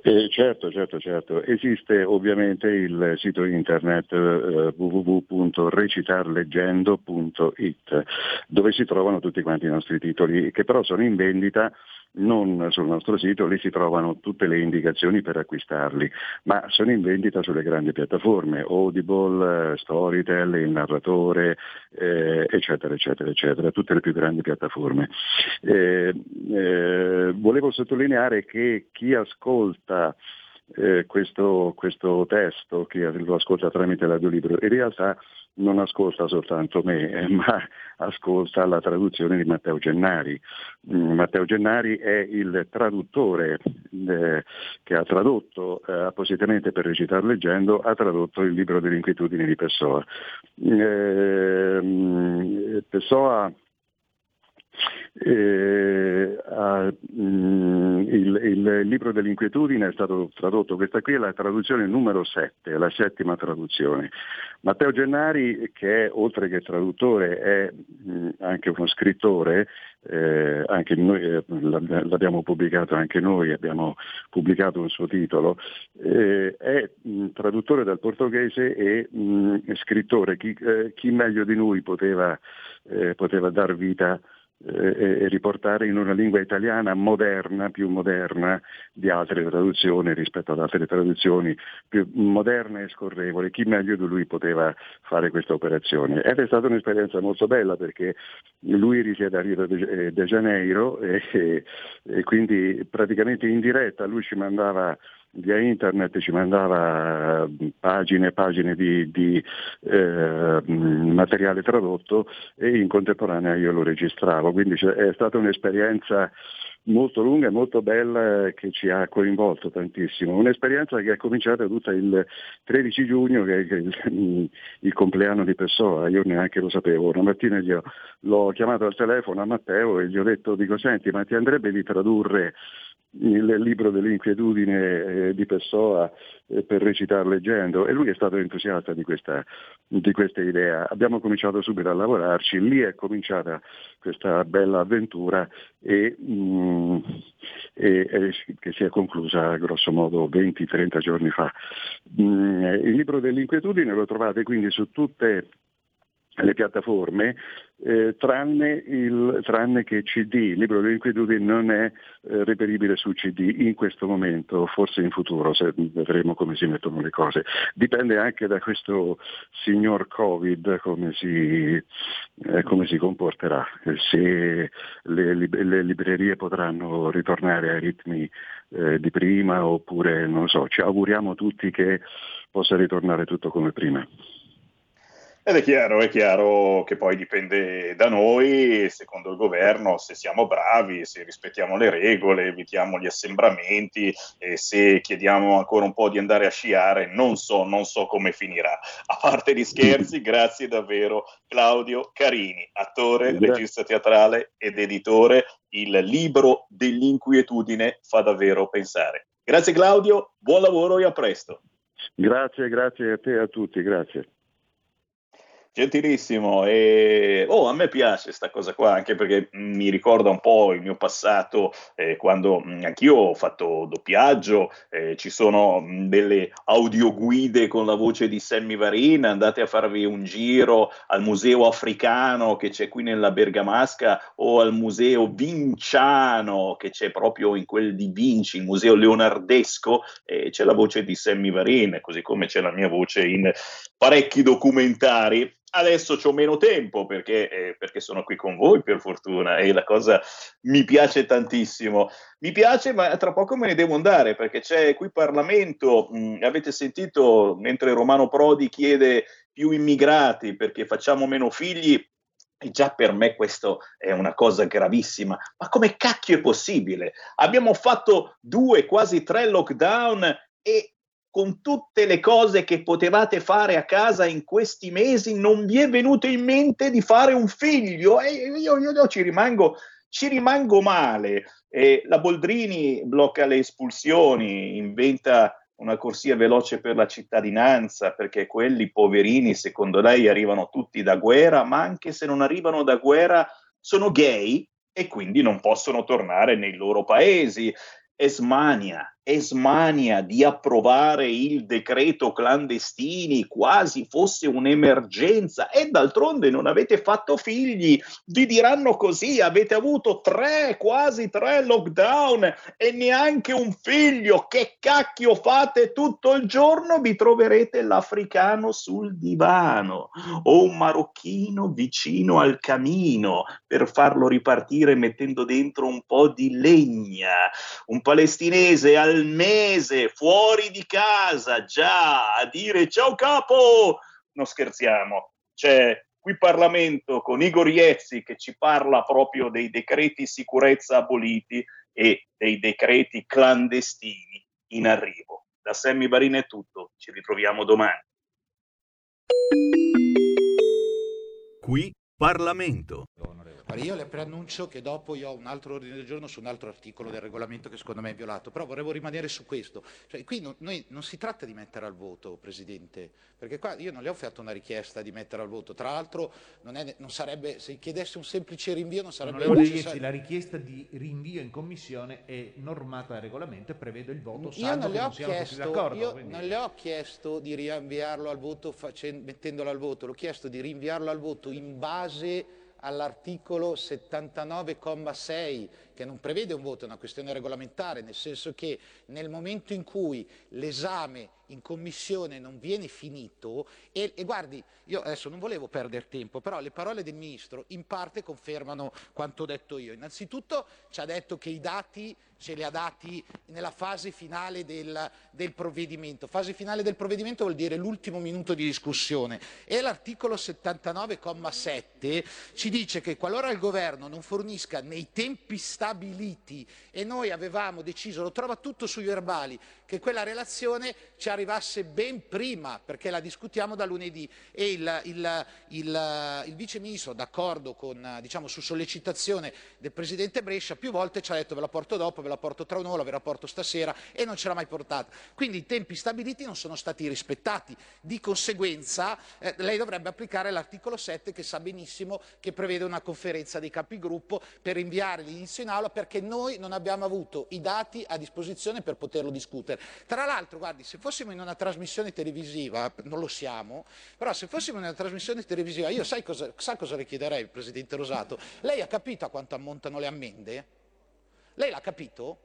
Eh, certo, certo, certo. Esiste ovviamente il sito internet eh, w w w punto recitarleggendo punto it dove si trovano tutti quanti i nostri titoli, che però sono in vendita non sul nostro sito, lì si trovano tutte le indicazioni per acquistarli, ma sono in vendita sulle grandi piattaforme, Audible, Storytel, Il Narratore, eh, eccetera, eccetera, eccetera, tutte le più grandi piattaforme. Eh, eh, volevo sottolineare che chi ascolta eh, questo, questo testo, chi lo ascolta tramite l'audiolibro, in realtà non ascolta soltanto me, eh, ma ascolta la traduzione di Matteo Gennari. Matteo Gennari è il traduttore eh, che ha tradotto eh, appositamente per Recitar Leggendo, ha tradotto il libro dell'inquietudine di Pessoa. Eh, Pessoa Eh, ah, mh, il, il libro dell'inquietudine è stato tradotto, questa qui è la traduzione numero sette, la settima traduzione. Matteo Gennari, che è, oltre che traduttore è mh, anche uno scrittore, eh, anche noi eh, l'abbiamo pubblicato anche noi, abbiamo pubblicato un suo titolo, eh, è mh, traduttore dal portoghese e mh, scrittore, chi, eh, chi meglio di lui poteva, eh, poteva dar vita e riportare in una lingua italiana moderna, più moderna di altre traduzioni rispetto ad altre traduzioni, più moderna e scorrevole, chi meglio di lui poteva fare questa operazione. Ed è stata un'esperienza molto bella perché lui risiede a Rio de Janeiro e, e quindi praticamente in diretta lui ci mandava via internet, ci mandava pagine e pagine di, di eh, materiale tradotto e in contemporanea io lo registravo, quindi è stata un'esperienza molto lunga e molto bella che ci ha coinvolto tantissimo, un'esperienza che è cominciata tutta il tredici giugno, che è il, il compleanno di Pessoa, io neanche lo sapevo, una mattina gli ho, l'ho chiamato al telefono a Matteo e gli ho detto, dico, senti, ma ti andrebbe di tradurre il libro dell'inquietudine eh, di Pessoa eh, per Recitar Leggendo? E lui è stato entusiasta di questa, di questa idea. Abbiamo cominciato subito a lavorarci, lì è cominciata questa bella avventura e, mm, e, e, che si è conclusa grosso modo venti trenta giorni fa. Mm, il libro dell'inquietudine lo trovate quindi su tutte le piattaforme, eh, tranne, il, tranne che C D, il libro degli inquietudini non è eh, reperibile su C D in questo momento, forse in futuro, se vedremo come si mettono le cose. Dipende anche da questo signor Covid come si, eh, come si comporterà, se le, le librerie potranno ritornare ai ritmi eh, di prima oppure non so, ci auguriamo tutti che possa ritornare tutto come prima. Ed è chiaro, è chiaro che poi dipende da noi, secondo il governo, se siamo bravi, se rispettiamo le regole, evitiamo gli assembramenti e se chiediamo ancora un po' di andare a sciare, non so, non so come finirà. A parte gli scherzi, grazie davvero Claudio Carini, attore, regista teatrale ed editore. Il libro dell'inquietudine fa davvero pensare. Grazie Claudio, buon lavoro e a presto. Grazie, grazie a te e a tutti, grazie. Gentilissimo, e oh, a me piace sta cosa qua, anche perché mi ricorda un po' il mio passato, eh, quando mh, anch'io ho fatto doppiaggio, eh, ci sono mh, delle audioguide con la voce di Sammy Varin, andate a farvi un giro al museo africano che c'è qui nella Bergamasca o al museo vinciano che c'è proprio in quel di Vinci, il museo leonardesco, eh, c'è la voce di Sammy Varin, così come c'è la mia voce in parecchi documentari. Adesso c'ho meno tempo perché, eh, perché sono qui con voi per fortuna e la cosa mi piace tantissimo. Mi piace, ma tra poco me ne devo andare perché c'è qui Parlamento, mh, avete sentito mentre Romano Prodi chiede più immigrati perché facciamo meno figli. E già per me questo è una cosa gravissima, ma come cacchio è possibile? Abbiamo fatto due, quasi tre lockdown e con tutte le cose che potevate fare a casa in questi mesi, non vi è venuto in mente di fare un figlio. E io, io, io ci rimango, ci rimango male. E la Boldrini blocca le espulsioni, inventa una corsia veloce per la cittadinanza, perché quelli poverini, secondo lei, arrivano tutti da guerra, ma anche se non arrivano da guerra sono gay e quindi non possono tornare nei loro paesi. Esmania, esmania di approvare il decreto clandestini quasi fosse un'emergenza e d'altronde non avete fatto figli, vi diranno così, avete avuto tre, quasi tre lockdown e neanche un figlio, che cacchio fate tutto il giorno? Vi troverete l'africano sul divano o un marocchino vicino al camino per farlo ripartire mettendo dentro un po' di legna, un palestinese al mese fuori di casa già a dire ciao capo, non scherziamo, c'è qui Parlamento con Igor Iezzi che ci parla proprio dei decreti sicurezza aboliti e dei decreti clandestini in arrivo. Da Sammy Varin è tutto, ci ritroviamo domani. Qui Parlamento. Io le preannuncio che dopo io ho un altro ordine del giorno su un altro articolo del regolamento che secondo me è violato, però vorrei rimanere su questo. Cioè, qui non, noi, non si tratta di mettere al voto, Presidente, perché qua io non le ho fatto una richiesta di mettere al voto, tra l'altro non, è, non sarebbe, se chiedesse un semplice rinvio non sarebbe non necessario. La richiesta di rinvio in commissione è normata dal regolamento e prevede il voto, io non le ho, non chiesto, io non le ho chiesto di rinviarlo al voto facendo, mettendolo al voto, l'ho chiesto di rinviarlo al voto in base all'articolo settantanove comma sei che non prevede un voto, è una questione regolamentare, nel senso che nel momento in cui l'esame in commissione non viene finito, e, e guardi, io adesso non volevo perdere tempo, però le parole del Ministro in parte confermano quanto ho detto io. Innanzitutto ci ha detto che i dati ce li ha dati nella fase finale del, del provvedimento. Fase finale del provvedimento vuol dire l'ultimo minuto di discussione. E l'articolo settantanove comma sette ci dice che qualora il Governo non fornisca nei tempi stabiliti, e noi avevamo deciso, lo trova tutto sui verbali, che quella relazione ci arrivasse ben prima, perché la discutiamo da lunedì, e il, il, il, il Vice Ministro, d'accordo con, diciamo, su sollecitazione del Presidente Brescia, più volte ci ha detto ve la porto dopo, ve la porto tra un'ora, ve la porto stasera, e non ce l'ha mai portata. Quindi i tempi stabiliti non sono stati rispettati, di conseguenza eh, lei dovrebbe applicare l'articolo sette che sa benissimo che prevede una conferenza dei capigruppo per inviare l'inizio in aula perché noi non abbiamo avuto i dati a disposizione per poterlo discutere. Tra l'altro, guardi, se fossimo in una trasmissione televisiva, non lo siamo, però se fossimo in una trasmissione televisiva, io sai cosa, sa cosa le chiederei al Presidente Rosato? Lei ha capito a quanto ammontano le ammende? Lei l'ha capito?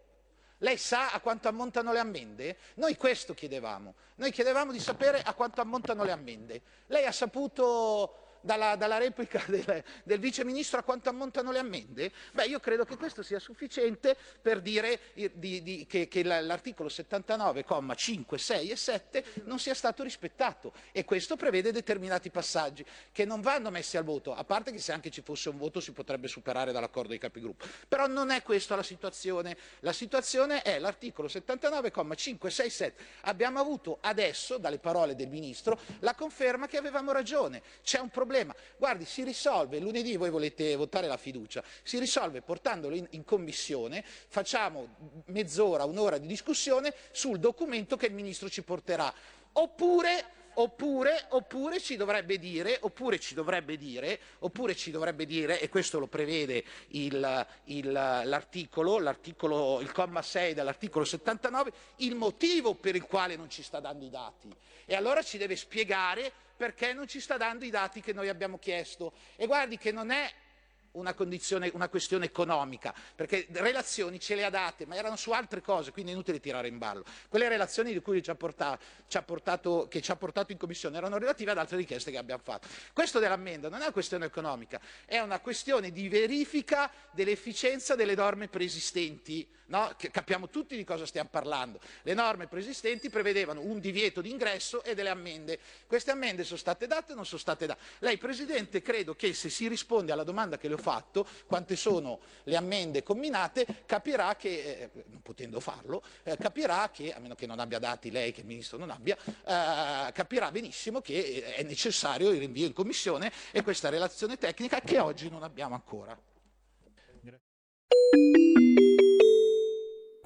Lei sa a quanto ammontano le ammende? Noi questo chiedevamo, noi chiedevamo di sapere a quanto ammontano le ammende. Lei ha saputo dalla, dalla replica del, del Vice Ministro a quanto ammontano le ammende? Beh, io credo che questo sia sufficiente per dire di, di, che, che l'articolo settantanove, comma cinque, sei e sette non sia stato rispettato, e questo prevede determinati passaggi che non vanno messi al voto, a parte che se anche ci fosse un voto si potrebbe superare dall'accordo dei capigruppo. Però non è questa la situazione, la situazione è l'articolo settantanove, comma cinque, sei, sette. Abbiamo avuto adesso, dalle parole del Ministro, la conferma che avevamo ragione, c'è un problema. Guardi, si risolve, lunedì voi volete votare la fiducia, si risolve portandolo in, in commissione, facciamo mezz'ora, un'ora di discussione sul documento che il Ministro ci porterà, oppure... Oppure, oppure ci dovrebbe dire, oppure ci dovrebbe dire, oppure ci dovrebbe dire, e questo lo prevede il, il, l'articolo, l'articolo, il comma sei dell'articolo settantanove, il motivo per il quale non ci sta dando i dati. E allora ci deve spiegare perché non ci sta dando i dati che noi abbiamo chiesto. E guardi che non è una condizione, una questione economica, perché relazioni ce le ha date, ma erano su altre cose, quindi è inutile tirare in ballo. Quelle relazioni di cui ci ha portato, ci ha portato, che ci ha portato in commissione erano relative ad altre richieste che abbiamo fatto. Questo dell'ammenda non è una questione economica, è una questione di verifica dell'efficienza delle norme preesistenti, no? Capiamo tutti di cosa stiamo parlando. Le norme preesistenti prevedevano un divieto di ingresso e delle ammende. Queste ammende sono state date o non sono state date? Lei, Presidente, credo che se si risponde alla domanda che le ho fatto, quante sono le ammende comminate, capirà che, eh, non potendo farlo, eh, capirà che, a meno che non abbia dati lei, che il Ministro non abbia, eh, capirà benissimo che è necessario il rinvio in commissione e questa relazione tecnica che oggi non abbiamo ancora.